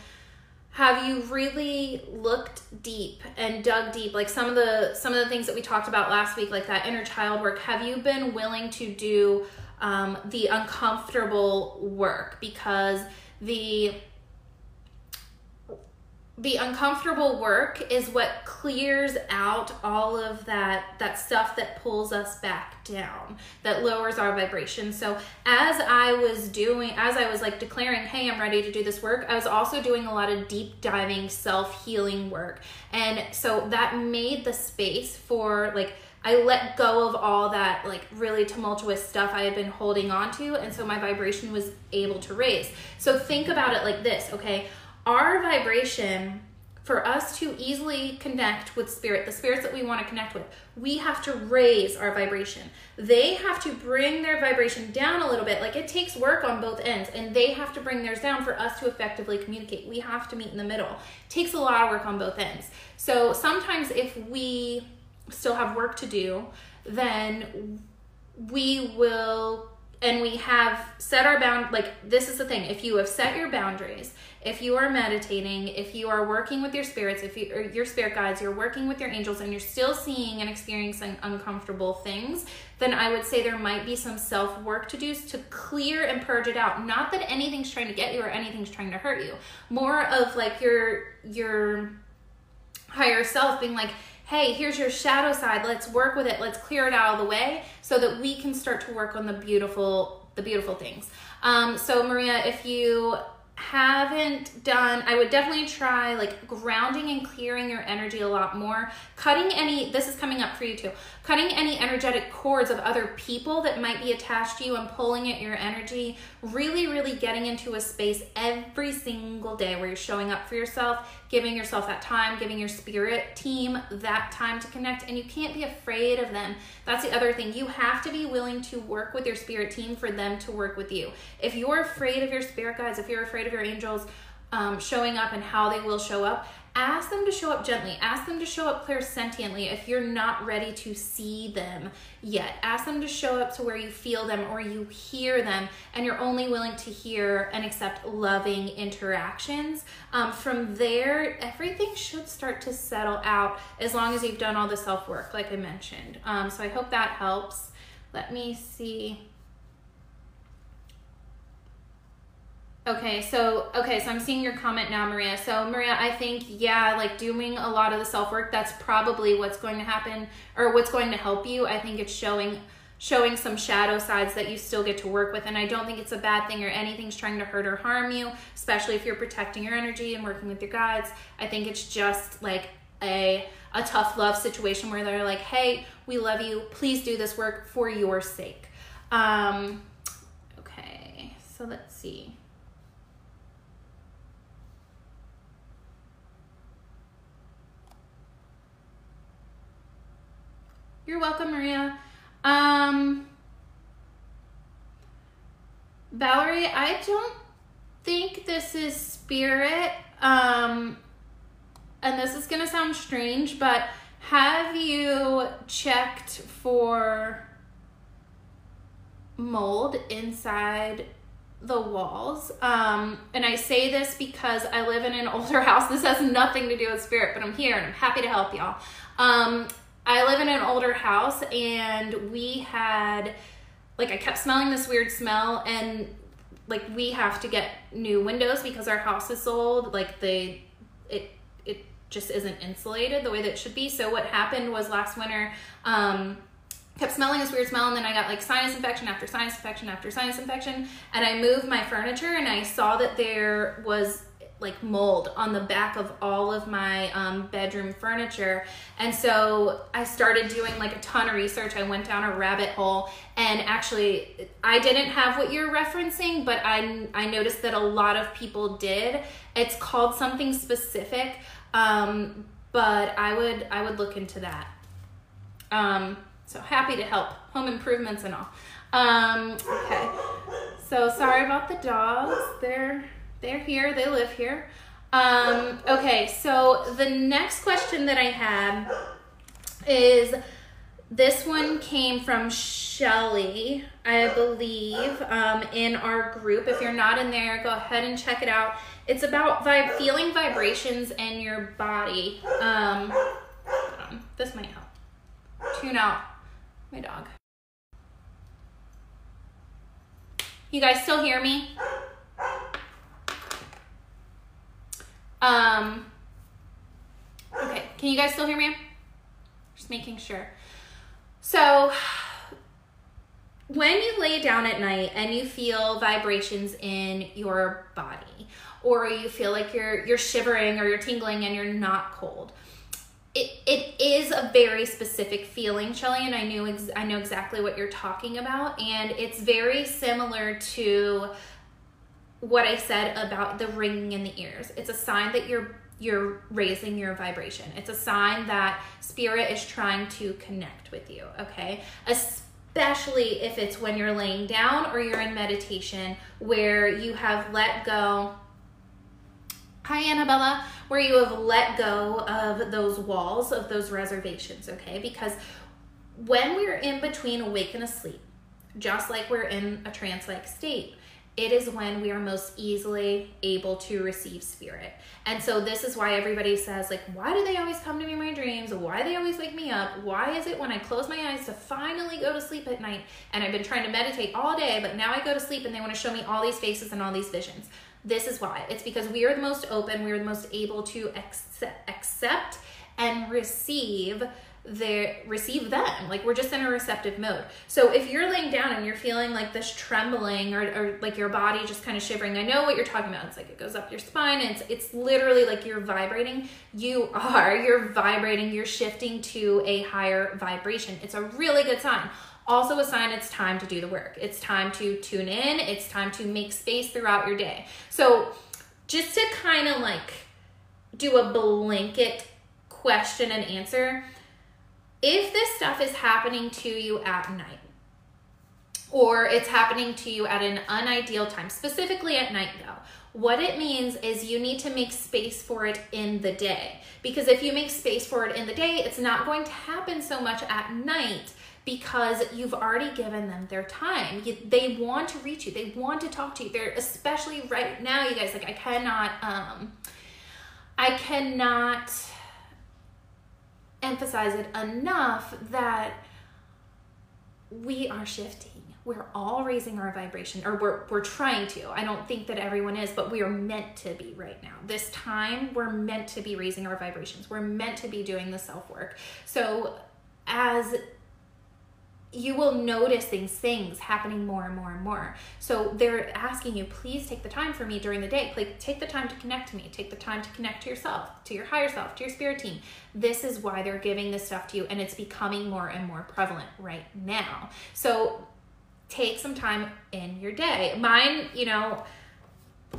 have you really looked deep and dug deep? Like some of the some of the things that we talked about last week, like that inner child work, have you been willing to do um, the uncomfortable work? Because the The uncomfortable work is what clears out all of that, that stuff that pulls us back down, that lowers our vibration. So as I was doing, as I was like declaring, hey, I'm ready to do this work, I was also doing a lot of deep diving, self-healing work. And so that made the space for like, I let go of all that like really tumultuous stuff I had been holding on to. And so my vibration was able to raise. So think about it like this, okay? Our vibration, for us to easily connect with spirit, the spirits that we want to connect with, we have to raise our vibration. They have to bring their vibration down a little bit. Like it takes work on both ends, and they have to bring theirs down for us to effectively communicate. We have to meet in the middle. It takes a lot of work on both ends. So sometimes if we still have work to do, then we will and we have set our bound, like this is the thing, if you have set your boundaries, if you are meditating, if you are working with your spirits, if you, or your spirit guides, you're working with your angels, and you're still seeing and experiencing uncomfortable things, then I would say there might be some self-work to do to clear and purge it out. Not that anything's trying to get you or anything's trying to hurt you. More of like your, your higher self being like, hey, here's your shadow side, let's work with it, let's clear it out of the way so that we can start to work on the beautiful, the beautiful things. Um, so Maria, if you haven't done, I would definitely try like grounding and clearing your energy a lot more, cutting any, this is coming up for you too, cutting any energetic cords of other people that might be attached to you and pulling at your energy, really, really getting into a space every single day where you're showing up for yourself, giving yourself that time, giving your spirit team that time to connect, and you can't be afraid of them. That's the other thing. You have to be willing to work with your spirit team for them to work with you. If you're afraid of your spirit guides, if you're afraid of your angels um, showing up and how they will show up, ask them to show up gently. Ask them to show up clairsentiently if you're not ready to see them yet. Ask them to show up to where you feel them or you hear them, and you're only willing to hear and accept loving interactions. Um, from there, everything should start to settle out as long as you've done all the self-work, like I mentioned. Um, so I hope that helps. Let me see. Okay, so, okay, so I'm seeing your comment now, Maria. So Maria, I think, yeah, like doing a lot of the self-work, that's probably what's going to happen or what's going to help you. I think it's showing showing some shadow sides that you still get to work with. And I don't think it's a bad thing or anything's trying to hurt or harm you, especially if you're protecting your energy and working with your guides. I think it's just like a, a tough love situation where they're like, hey, we love you. Please do this work for your sake. Um, okay, so let's see. You're welcome, Maria. Um, Valerie, I don't think this is spirit. Um, and this is gonna sound strange, but have you checked for mold inside the walls? Um, and I say this because I live in an older house. This has nothing to do with spirit, but I'm here and I'm happy to help y'all. Um, I live in an older house, and we had, like, I kept smelling this weird smell, and like we have to get new windows because our house is old. Like they, it it just isn't insulated the way that it should be. So what happened was last winter, um, kept smelling this weird smell, and then I got like sinus infection after sinus infection after sinus infection, and I moved my furniture, and I saw that there was like mold on the back of all of my um, bedroom furniture. And so I started doing like a ton of research. I went down a rabbit hole, and actually I didn't have what you're referencing, but I, I noticed that a lot of people did. It's called something specific, um, but I would, I would look into that. Um, so happy to help, home improvements and all. Um, okay, so sorry about the dogs. They're They're here, they live here. Um, okay, so the next question that I have is, this one came from Shelley, I believe, um, in our group. If you're not in there, go ahead and check it out. It's about vibe, feeling vibrations in your body. Um, hold on, this might help. Tune out my dog. You guys still hear me? Um, okay, can you guys still hear me? Just making sure. So when you lay down at night and you feel vibrations in your body, or you feel like you're, you're shivering or you're tingling and you're not cold, it, it is a very specific feeling, Shelley, and I knew ex I know exactly what you're talking about. And it's very similar to what I said about the ringing in the ears. It's a sign that you're you're raising your vibration. It's a sign that spirit is trying to connect with you, okay? Especially if it's when you're laying down or you're in meditation, where you have let go. Hi, Annabella. Where you have let go of those walls, of those reservations, okay? Because when we're in between awake and asleep, just like we're in a trance-like state, it is when we are most easily able to receive spirit. And so this is why everybody says, like, why do they always come to me in my dreams? Why do they always wake me up? Why is it when I close my eyes to finally go to sleep at night, and I've been trying to meditate all day, but now I go to sleep and they want to show me all these faces and all these visions? This is why. It's because we are the most open, we are the most able to accept, accept and receive They receive them. Like, we're just in a receptive mode. So if you're laying down and you're feeling like this trembling or, or like your body just kind of shivering, I know what you're talking about. It's like it goes up your spine. And it's, it's literally like you're vibrating. You are. You're vibrating. You're shifting to a higher vibration. It's a really good sign. Also a sign it's time to do the work. It's time to tune in. It's time to make space throughout your day. So just to kind of like do a blanket question and answer, if this stuff is happening to you at night, or it's happening to you at an unideal time, specifically at night though, what it means is you need to make space for it in the day. Because if you make space for it in the day, it's not going to happen so much at night, because you've already given them their time. You, they want to reach you. They want to talk to you. They're especially right now, you guys, like I cannot, um, I cannot... emphasize it enough that we are shifting. We're all raising our vibration, or we're, we're trying to. I don't think that everyone is, but we are meant to be right now. This time, we're meant to be raising our vibrations. We're meant to be doing the self-work. So as you will notice these things happening more and more and more. So they're asking you, please take the time for me during the day. Like, take the time to connect to me. Take the time to connect to yourself, to your higher self, to your spirit team. This is why they're giving this stuff to you, and it's becoming more and more prevalent right now. So take some time in your day. Mine, you know,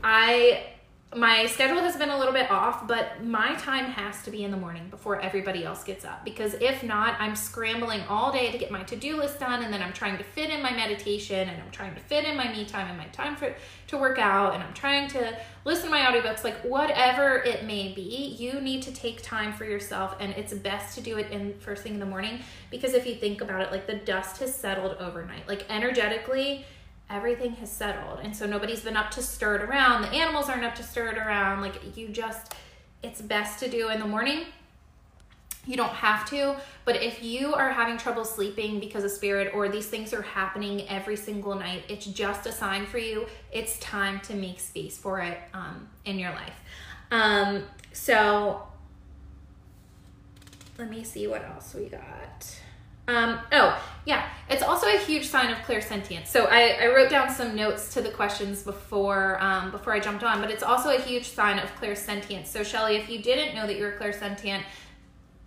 I... my schedule has been a little bit off, but my time has to be in the morning before everybody else gets up, because if not, I'm scrambling all day to get my to-do list done, and then I'm trying to fit in my meditation, and I'm trying to fit in my me time and my time for to work out, and I'm trying to listen to my audiobooks, like whatever it may be, you need to take time for yourself, and it's best to do it in first thing in the morning, because if you think about it, like the dust has settled overnight, like energetically, everything has settled, and so nobody's been up to stir it around. The animals aren't up to stir it around. Like, you just, it's best to do in the morning. You don't have to, but if you are having trouble sleeping because of spirit, or these things are happening every single night, it's just a sign for you. It's time to make space for it um, in your life. Um, so let me see what else we got. Um, oh, yeah. It's also a huge sign of clairsentience. So I, I wrote down some notes to the questions before um, before I jumped on, but it's also a huge sign of clairsentience. So Shelley, if you didn't know that you're clairsentient,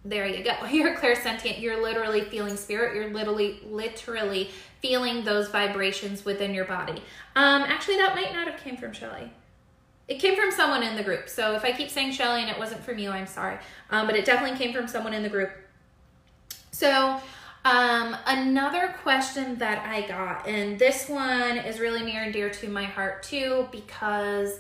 there you go. You're clairsentient. You're literally feeling spirit. You're literally, literally feeling those vibrations within your body. Um, actually, that might not have came from Shelley. It came from someone in the group. So if I keep saying Shelley and it wasn't from you, I'm sorry. Um, but it definitely came from someone in the group. So... Um, another question that I got, and this one is really near and dear to my heart too, because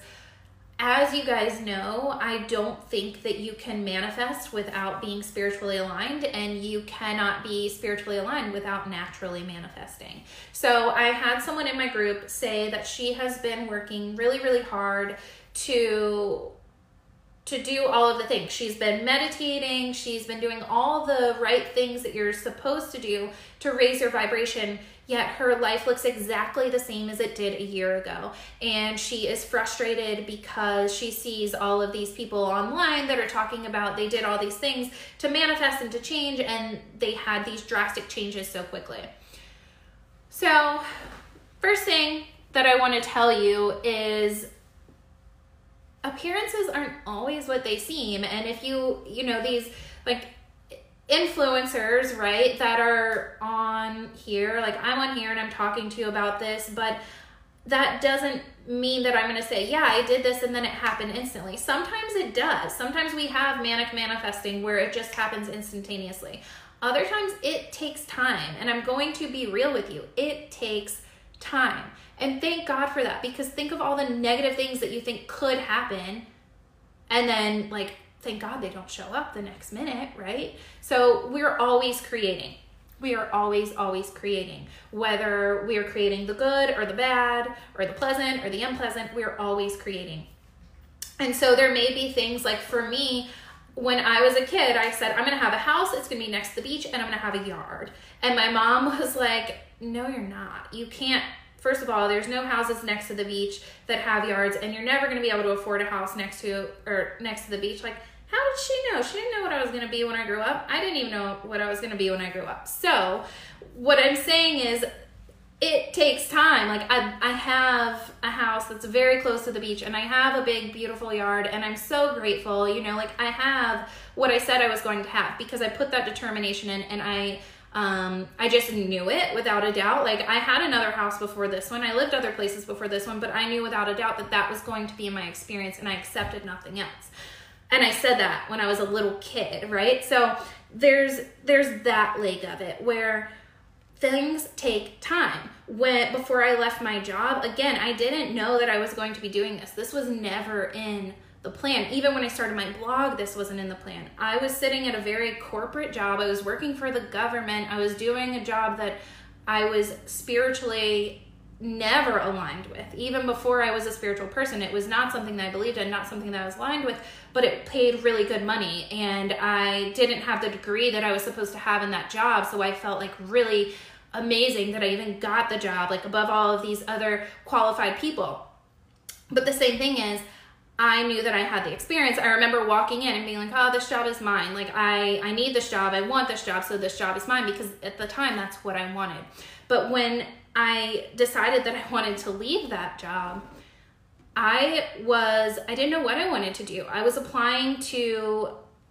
as you guys know, I don't think that you can manifest without being spiritually aligned, and you cannot be spiritually aligned without naturally manifesting. So I had someone in my group say that she has been working really, really hard to to do all of the things. She's been meditating, she's been doing all the right things that you're supposed to do to raise your vibration, yet her life looks exactly the same as it did a year ago. And she is frustrated because she sees all of these people online that are talking about they did all these things to manifest and to change, and they had these drastic changes so quickly. So, first thing that I want to tell you is appearances aren't always what they seem. And if you, you know, these like influencers, right, that are on here, like I'm on here and I'm talking to you about this, but that doesn't mean that I'm going to say, yeah, I did this and then it happened instantly. Sometimes it does. Sometimes we have manic manifesting where it just happens instantaneously. Other times it takes time. And I'm going to be real with you. It takes time. And thank God for that, because think of all the negative things that you think could happen, and then like, thank God they don't show up the next minute, right? So we're always creating. We are always, always creating. Whether we are creating the good or the bad or the pleasant or the unpleasant, we are always creating. And so there may be things like, for me, when I was a kid, I said, I'm gonna have a house, it's gonna be next to the beach, and I'm gonna have a yard. And my mom was like, no, you're not. You can't. First of all, there's no houses next to the beach that have yards, and you're never gonna be able to afford a house next to or next to the beach. Like, how did she know? She didn't know what I was gonna be when I grew up. I didn't even know what I was gonna be when I grew up. So what I'm saying is, it takes time. Like I, I have a house that's very close to the beach, and I have a big, beautiful yard, and I'm so grateful, you know, like I have what I said I was going to have because I put that determination in, and I, um, I just knew it without a doubt. Like I had another house before this one. I lived other places before this one, but I knew without a doubt that that was going to be my experience, and I accepted nothing else. And I said that when I was a little kid, right? So there's, there's that leg of it where things take time. When, before I left my job, again, I didn't know that I was going to be doing this. This was never in the plan. Even when I started my blog, this wasn't in the plan. I was sitting at a very corporate job. I was working for the government. I was doing a job that I was spiritually never aligned with. Even before I was a spiritual person, it was not something that I believed in, not something that I was aligned with, but it paid really good money. And I didn't have the degree that I was supposed to have in that job. So I felt like really amazing that I even got the job, like above all of these other qualified people. But the same thing is, I knew that I had the experience. I remember walking in and being like, oh, this job is mine. Like I, I need this job. I want this job. So this job is mine, because at the time that's what I wanted. But when I decided that I wanted to leave that job, I was, I didn't know what I wanted to do. I was applying to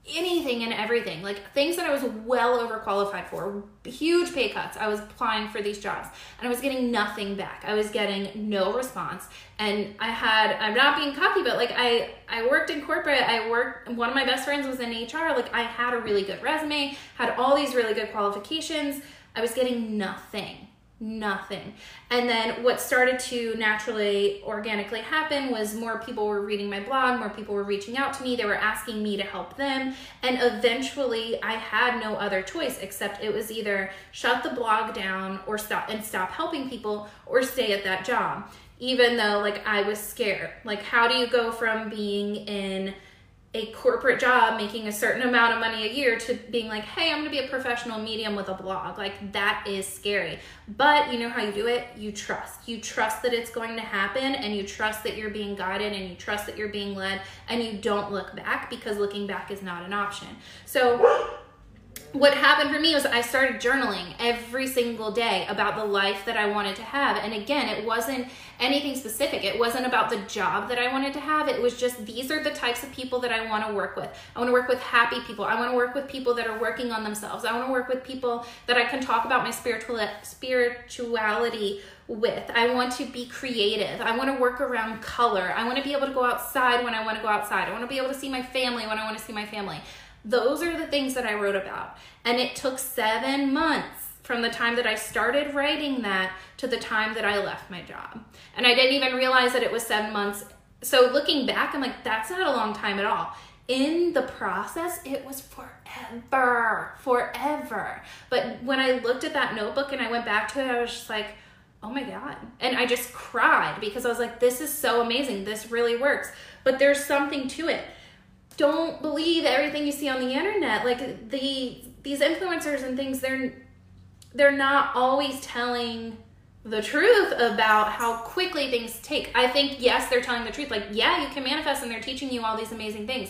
anything and everything, like things that I was well overqualified for, huge pay cuts. I was applying for these jobs and I was getting nothing back. I was getting no response. And I had, I'm not being cocky, but like I, I worked in corporate. I worked, one of my best friends was in H R. Like I had a really good resume, had all these really good qualifications. I was getting nothing. Nothing. And then what started to naturally, organically happen was more people were reading my blog, more people were reaching out to me, they were asking me to help them. And eventually I had no other choice, except it was either shut the blog down or stop and stop helping people or stay at that job. Even though like I was scared, like how do you go from being in a corporate job, making a certain amount of money a year, to being like, hey, I'm gonna be a professional medium with a blog. Like that is scary. But you know how you do it? You trust. You trust that it's going to happen, and you trust that you're being guided, and you trust that you're being led, and you don't look back, because looking back is not an option. So what happened for me was I started journaling every single day about the life that I wanted to have. And again, it wasn't anything specific. It wasn't about the job that I wanted to have. It was just, these are the types of people that I want to work with. I want to work with happy people. I want to work with people that are working on themselves. I want to work with people that I can talk about my spiritual spirituality with. I want to be creative. I want to work around color. I want to be able to go outside when I want to go outside. I want to be able to see my family when I want to see my family. Those are the things that I wrote about. And it took seven months from the time that I started writing that to the time that I left my job. And I didn't even realize that it was seven months. So looking back, I'm like, that's not a long time at all. In the process, it was forever, forever. But when I looked at that notebook and I went back to it, I was just like, oh my God. And I just cried, because I was like, this is so amazing. This really works. But there's something to it. Don't believe everything you see on the internet. Like the these influencers and things, they're they're not always telling the truth about how quickly things take. I think, yes, they're telling the truth. Like, yeah, you can manifest, and they're teaching you all these amazing things.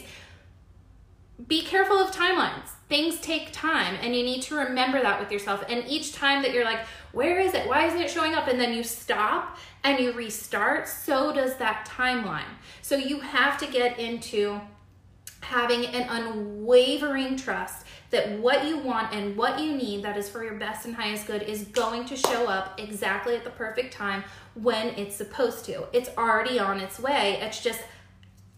Be careful of timelines. Things take time, and you need to remember that with yourself. And each time that you're like, where is it? Why isn't it showing up? And then you stop and you restart. So does that timeline. So you have to get into having an unwavering trust that what you want and what you need that is for your best and highest good is going to show up exactly at the perfect time when it's supposed to. It's already on its way. It's just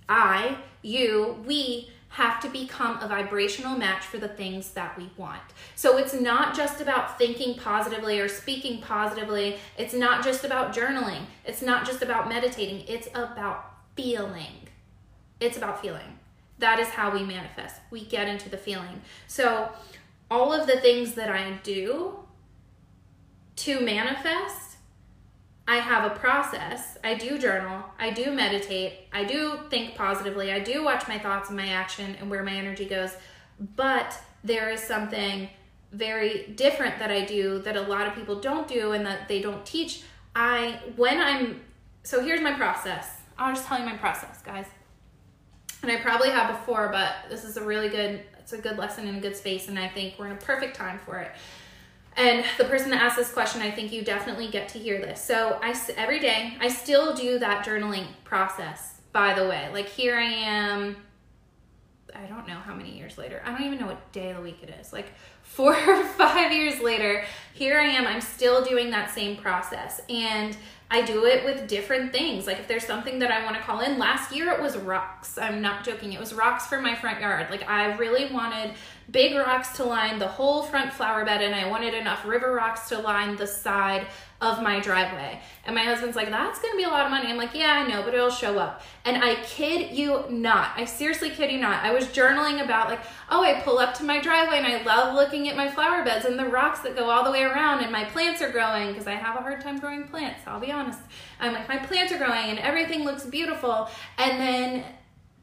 I, you, we have to become a vibrational match for the things that we want. So it's not just about thinking positively or speaking positively. It's not just about journaling. It's not just about meditating. It's about feeling. It's about feeling. That is how we manifest. We get into the feeling. So all of the things that I do to manifest, I have a process. I do journal, I do meditate, I do think positively, I do watch my thoughts and my action and where my energy goes, but there is something very different that I do that a lot of people don't do and that they don't teach. I, when I'm, so here's my process. I'll just tell you my process, guys. And I probably have before, but this is a really good, it's a good lesson in a good space, and I think we're in a perfect time for it. And the person that asked this question, I think you definitely get to hear this. So I, every day, I still do that journaling process, by the way. Like here I am, I don't know how many years later. I don't even know what day of the week it is. Like four or five years later, here I am, I'm still doing that same process. And I do it with different things. Like if there's something that I want to call in, last year it was rocks. I'm not joking. It was rocks for my front yard. Like I really wanted big rocks to line the whole front flower bed, and I wanted enough river rocks to line the side of my driveway. And my husband's like, that's going to be a lot of money. I'm like, yeah, I know, but it'll show up. And I kid you not. I seriously kid you not. I was journaling about like, oh, I pull up to my driveway and I love looking at my flower beds and the rocks that go all the way around, and my plants are growing, because I have a hard time growing plants, I'll be honest. I'm like, my plants are growing and everything looks beautiful. And then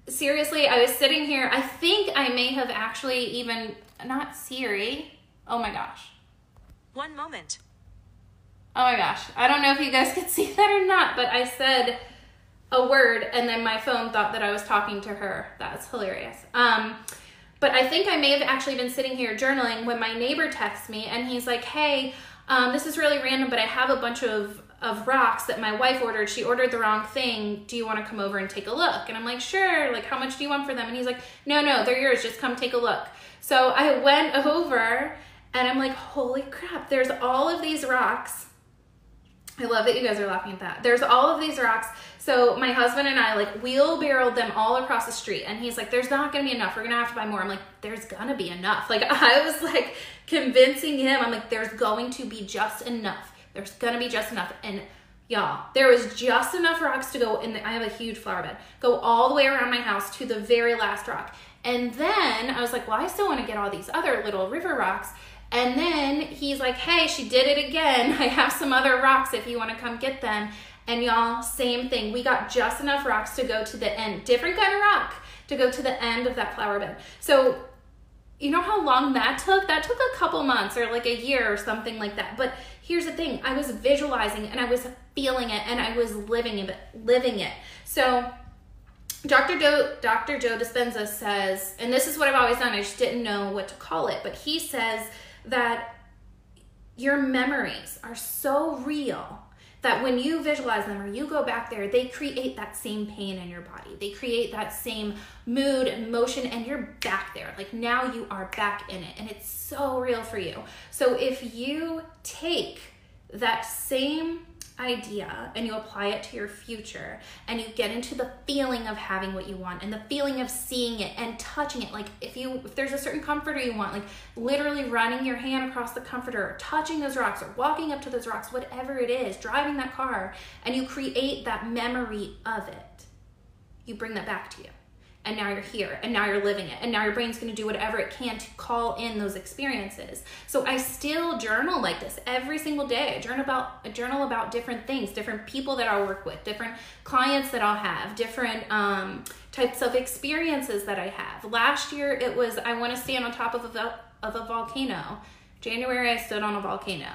seriously, I was sitting here. I think I may have actually even, not Siri. Oh my gosh. One moment. Oh my gosh, I don't know if you guys could see that or not, but I said a word and then my phone thought that I was talking to her. That's hilarious. Um, but I think I may have actually been sitting here journaling when my neighbor texts me, and he's like, hey, um, this is really random, but I have a bunch of, of rocks that my wife ordered. She ordered the wrong thing. Do you want to come over and take a look? And I'm like, sure. Like, how much do you want for them? And he's like, no, no, they're yours. Just come take a look. So I went over and I'm like, holy crap, there's all of these rocks. I love that you guys are laughing at that. There's all of these rocks. So my husband and I like wheelbarrowed them all across the street, and he's like, there's not gonna be enough. We're gonna have to buy more. I'm like, there's gonna be enough. Like I was like convincing him. I'm like, there's going to be just enough. There's gonna be just enough. And y'all, there was just enough rocks to go in the, I have a huge flower bed, go all the way around my house to the very last rock. And then I was like, well, I still wanna get all these other little river rocks. And then he's like, hey, she did it again. I have some other rocks if you want to come get them. And y'all, same thing. We got just enough rocks to go to the end. Different kind of rock to go to the end of that flower bed. So you know how long that took? That took a couple months or like a year or something like that. But here's the thing. I was visualizing and I was feeling it and I was living it. Living it. So Doctor Joe, Doctor Joe Dispenza says, and this is what I've always done. I just didn't know what to call it. But he says that your memories are so real that when you visualize them or you go back there, they create that same pain in your body. They create that same mood and motion, and you're back there. Like now you are back in it, and it's so real for you. So if you take that same idea and you apply it to your future and you get into the feeling of having what you want and the feeling of seeing it and touching it, like if you if there's a certain comforter you want, like literally running your hand across the comforter or touching those rocks or walking up to those rocks, whatever it is, driving that car, and you create that memory of it, you bring that back to you, and now you're here and now you're living it, and now your brain's going to do whatever it can to call in those experiences. So I still journal like this every single day. I journal about, I journal about different things, different people that I'll work with, different clients that I'll have, different um, types of experiences that I have. Last year it was, I want to stand on top of a, of a volcano. January I stood on a volcano.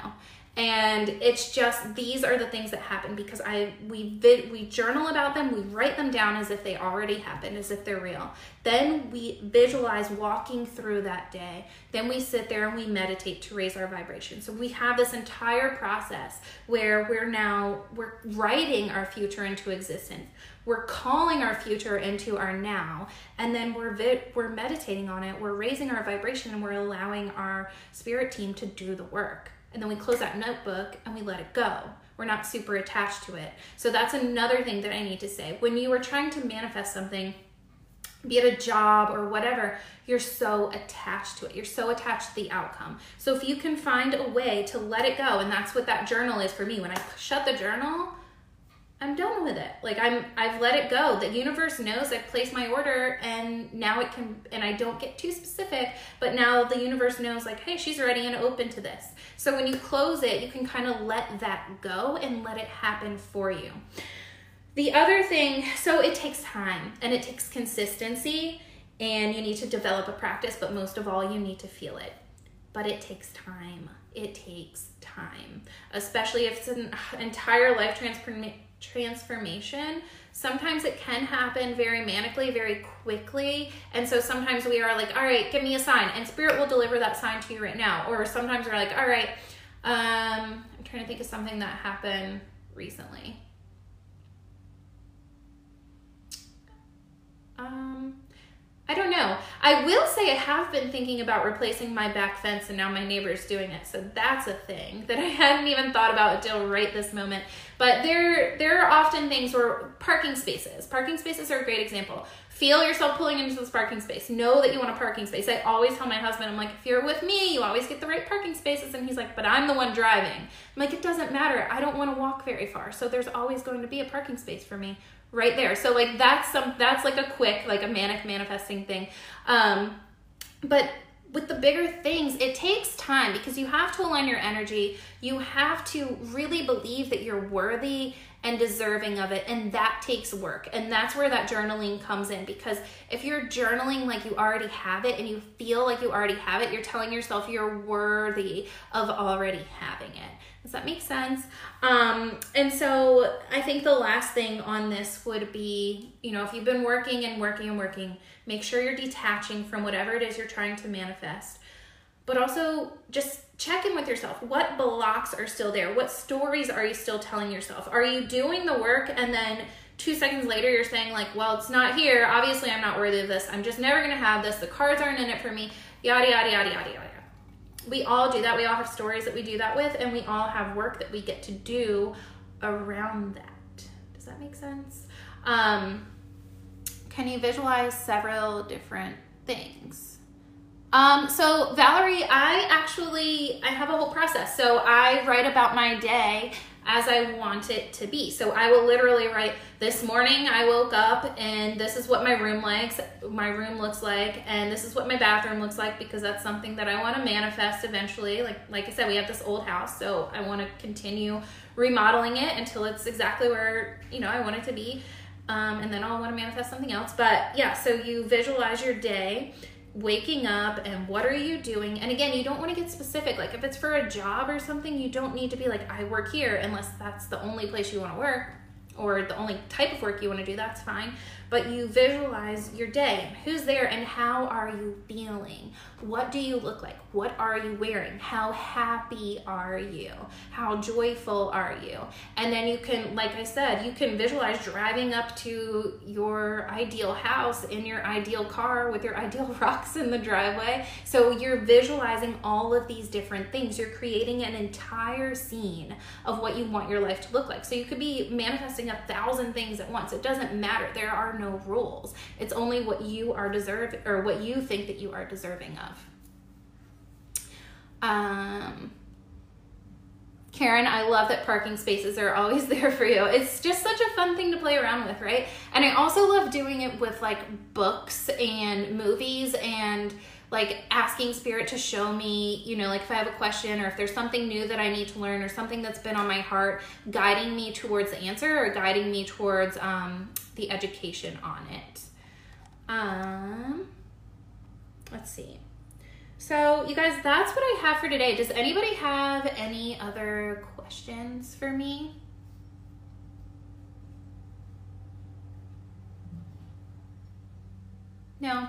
And it's just, these are the things that happen because I we vid, we journal about them, we write them down as if they already happened, as if they're real. Then we visualize walking through that day. Then we sit there and we meditate to raise our vibration. So we have this entire process where we're now, we're writing our future into existence. We're calling our future into our now, and then we're vi- we're meditating on it, we're raising our vibration, and we're allowing our spirit team to do the work. And then we close that notebook and we let it go. We're not super attached to it. So that's another thing that I need to say. When you are trying to manifest something, be it a job or whatever, you're so attached to it. You're so attached to the outcome. So if you can find a way to let it go, and that's what that journal is for me. When I shut the journal, I'm done with it. Like I'm, I've let it go. The universe knows I've placed my order, and now it can, and I don't get too specific, but now the universe knows like, hey, she's ready and open to this. So when you close it, you can kind of let that go and let it happen for you. The other thing, so it takes time and it takes consistency, and you need to develop a practice, but most of all, you need to feel it. But it takes time. It takes time, especially if it's an entire life transformation. transformation sometimes it can happen very manically, very quickly, and so sometimes we are like, all right, give me a sign, and spirit will deliver that sign to you right now. Or sometimes we're like, all right, um I'm trying to think of something that happened recently. um I don't know. I will say I have been thinking about replacing my back fence, and now my neighbor's doing it. So that's a thing that I hadn't even thought about until right this moment. But there, there are often things where parking spaces, parking spaces are a great example. Feel yourself pulling into this parking space. Know that you want a parking space. I always tell my husband, I'm like, if you're with me, you always get the right parking spaces. And he's like, but I'm the one driving. I'm like, it doesn't matter. I don't want to walk very far. So there's always going to be a parking space for me right there. So like that's some, that's like a quick, like a manic manifesting thing. Um, but with the bigger things, it takes time because you have to align your energy. You have to really believe that you're worthy and deserving of it. And that takes work. And that's where that journaling comes in, because if you're journaling like you already have it and you feel like you already have it, you're telling yourself you're worthy of already having it. Does that make sense? Um, and so I think the last thing on this would be, you know, if you've been working and working and working, make sure you're detaching from whatever it is you're trying to manifest. But also just check in with yourself. What blocks are still there? What stories are you still telling yourself? Are you doing the work and then two seconds later you're saying like, well, it's not here. Obviously I'm not worthy of this. I'm just never going to have this. The cards aren't in it for me. Yada, yada, yada, yada, yada. We all do that. We all have stories that we do that with, and we all have work that we get to do around that. Does that make sense? Um, can you visualize several different things? Um, so Valerie, I actually, I have a whole process. So I write about my day as I want it to be. So I will literally write, this morning I woke up and this is what my room likes, my room looks like, and this is what my bathroom looks like, because that's something that I want to manifest eventually. Like, like I said, we have this old house, so I want to continue remodeling it until it's exactly where, you know, I want it to be. Um, and then I'll want to manifest something else. But yeah, so you visualize your day, waking up, and what are you doing? And again, you don't want to get specific. Like if it's for a job or something, you don't need to be like, I work here, unless that's the only place you want to work or the only type of work you want to do, that's fine. But you visualize your day, who's there and how are you feeling? What do you look like? What are you wearing? How happy are you? How joyful are you? And then you can, like I said, you can visualize driving up to your ideal house in your ideal car with your ideal rocks in the driveway. So you're visualizing all of these different things. You're creating an entire scene of what you want your life to look like. So you could be manifesting a thousand things at once. It doesn't matter. There are no rules. It's only what you are deserving, or what you think that you are deserving of. Um, Karen, I love that parking spaces are always there for you. It's just such a fun thing to play around with, right? And I also love doing it with like books and movies, and like asking spirit to show me, you know, like if I have a question or if there's something new that I need to learn or something that's been on my heart, guiding me towards the answer or guiding me towards um, the education on it. Um, let's see. So you guys, that's what I have for today. Does anybody have any other questions for me? No.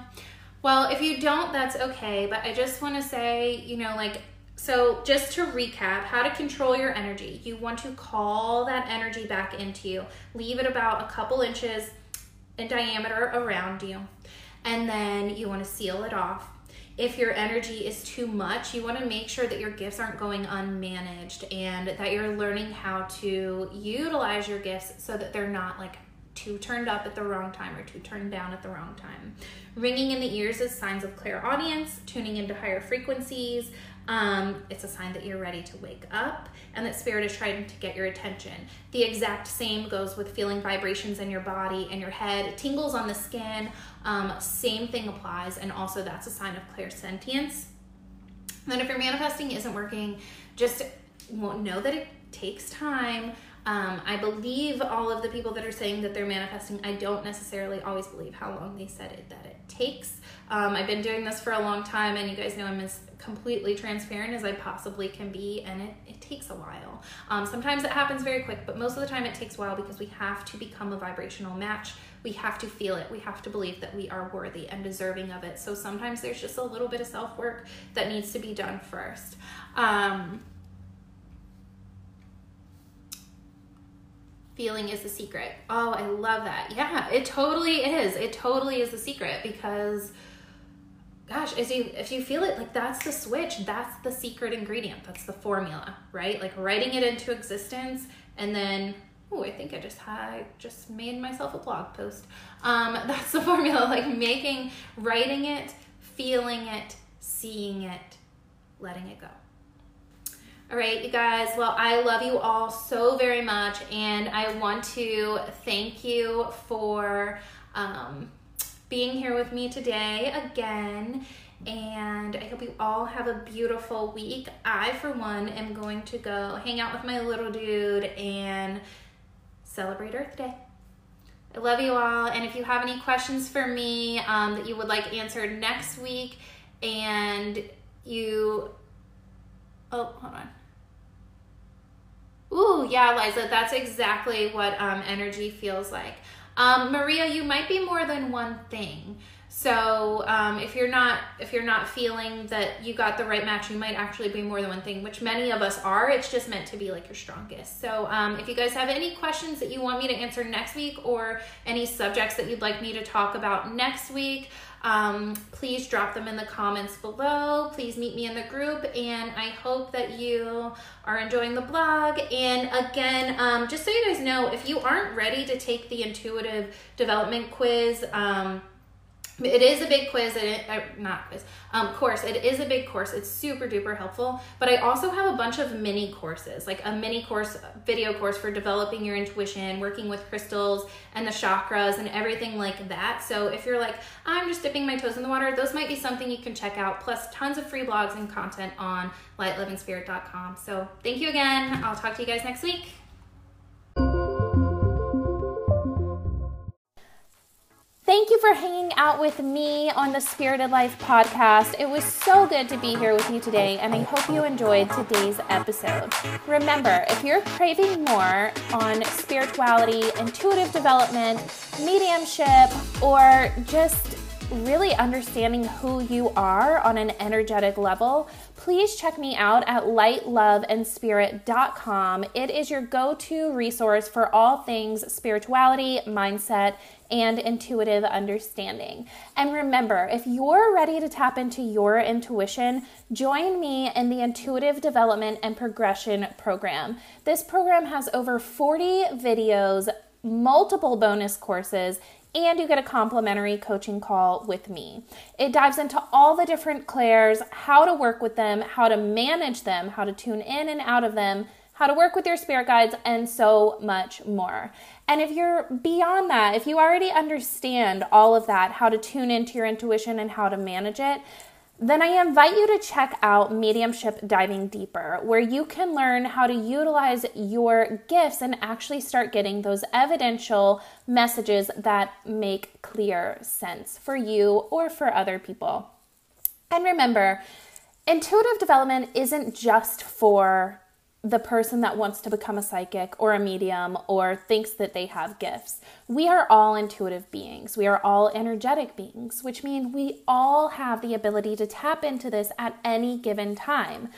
Well, if you don't, that's okay. But I just want to say, you know, like, so just to recap, how to control your energy. You want to call that energy back into you. Leave it about a couple inches in diameter around you. And then you want to seal it off. If your energy is too much, you want to make sure that your gifts aren't going unmanaged and that you're learning how to utilize your gifts so that they're not like too turned up at the wrong time or too turned down at the wrong time. Ringing in the ears is signs of clairaudience, tuning into higher frequencies. Um, it's a sign that you're ready to wake up and that spirit is trying to get your attention. The exact same goes with feeling vibrations in your body and your head, tingles on the skin. Um, same thing applies, and also that's a sign of clairsentience. Then if your manifesting isn't working, just know that it takes time. Um, I believe all of the people that are saying that they're manifesting. I don't necessarily always believe how long they said it that it takes. Um, I've been doing this for a long time, and you guys know I'm as completely transparent as I possibly can be, and it, it takes a while. Um, sometimes it happens very quick, but most of the time it takes a while because we have to become a vibrational match. We have to feel it. We have to believe that we are worthy and deserving of it. So sometimes there's just a little bit of self-work that needs to be done first. Um, Feeling is the secret. Oh, I love that. Yeah, it totally is. It totally is the secret because, gosh, if you, if you feel it, like that's the switch. That's the secret ingredient. That's the formula, right? Like writing it into existence and then, oh, I think I just I just made myself a blog post. Um, that's the formula, like making, writing it, feeling it, seeing it, letting it go. All right, you guys, well, I love you all so very much, and I want to thank you for um, being here with me today again, and I hope you all have a beautiful week. I, for one, am going to go hang out with my little dude and celebrate Earth Day. I love you all, and if you have any questions for me um, that you would like answered next week, and you... Oh, hold on. Ooh, yeah, Liza, that's exactly what um, energy feels like. Um, Maria, you might be more than one thing. So um, if you're not if you're not feeling that you got the right match, you might actually be more than one thing, which many of us are. It's just meant to be like your strongest. So um, if you guys have any questions that you want me to answer next week or any subjects that you'd like me to talk about next week, Um, please drop them in the comments below. Please meet me in the group, and I hope that you are enjoying the blog. And again, um, just so you guys know, if you aren't ready to take the intuitive development quiz, um, it is a big quiz, and it, uh, not quiz, um, course. It is a big course. It's super duper helpful, but I also have a bunch of mini courses, like a mini course, video course for developing your intuition, working with crystals and the chakras and everything like that. So if you're like, I'm just dipping my toes in the water, those might be something you can check out, plus tons of free blogs and content on light love and spirit dot com. So thank you again. I'll talk to you guys next week. Thank you for hanging out with me on the Spirited Life podcast. It was so good to be here with you today, and I hope you enjoyed today's episode. Remember, if you're craving more on spirituality, intuitive development, mediumship, or just really understanding who you are on an energetic level, please check me out at light love and spirit dot com. It is your go-to resource for all things spirituality, mindset, and intuitive understanding. And remember, if you're ready to tap into your intuition, join me in the Intuitive Development and Progression Program. This program has over forty videos, multiple bonus courses, and you get a complimentary coaching call with me. It dives into all the different clairs, how to work with them, how to manage them, how to tune in and out of them, how to work with your spirit guides, and so much more. And if you're beyond that, if you already understand all of that, how to tune into your intuition and how to manage it, then I invite you to check out Mediumship Diving Deeper, where you can learn how to utilize your gifts and actually start getting those evidential messages that make clear sense for you or for other people. And remember, intuitive development isn't just for the person that wants to become a psychic or a medium or thinks that they have gifts. We are all intuitive beings. We are all energetic beings, which means we all have the ability to tap into this at any given time.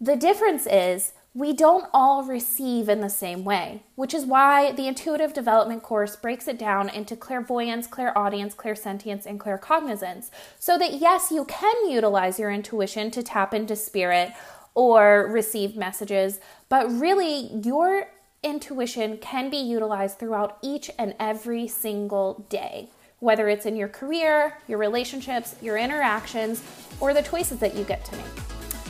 The difference is we don't all receive in the same way, which is why the Intuitive Development course breaks it down into clairvoyance, clairaudience, clairsentience, and claircognizance, so that yes, you can utilize your intuition to tap into spirit or receive messages, but really your intuition can be utilized throughout each and every single day, whether it's in your career, your relationships, your interactions, or the choices that you get to make.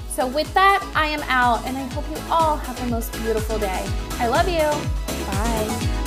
So with that, I am out, and I hope you all have the most beautiful day. I love you. Bye.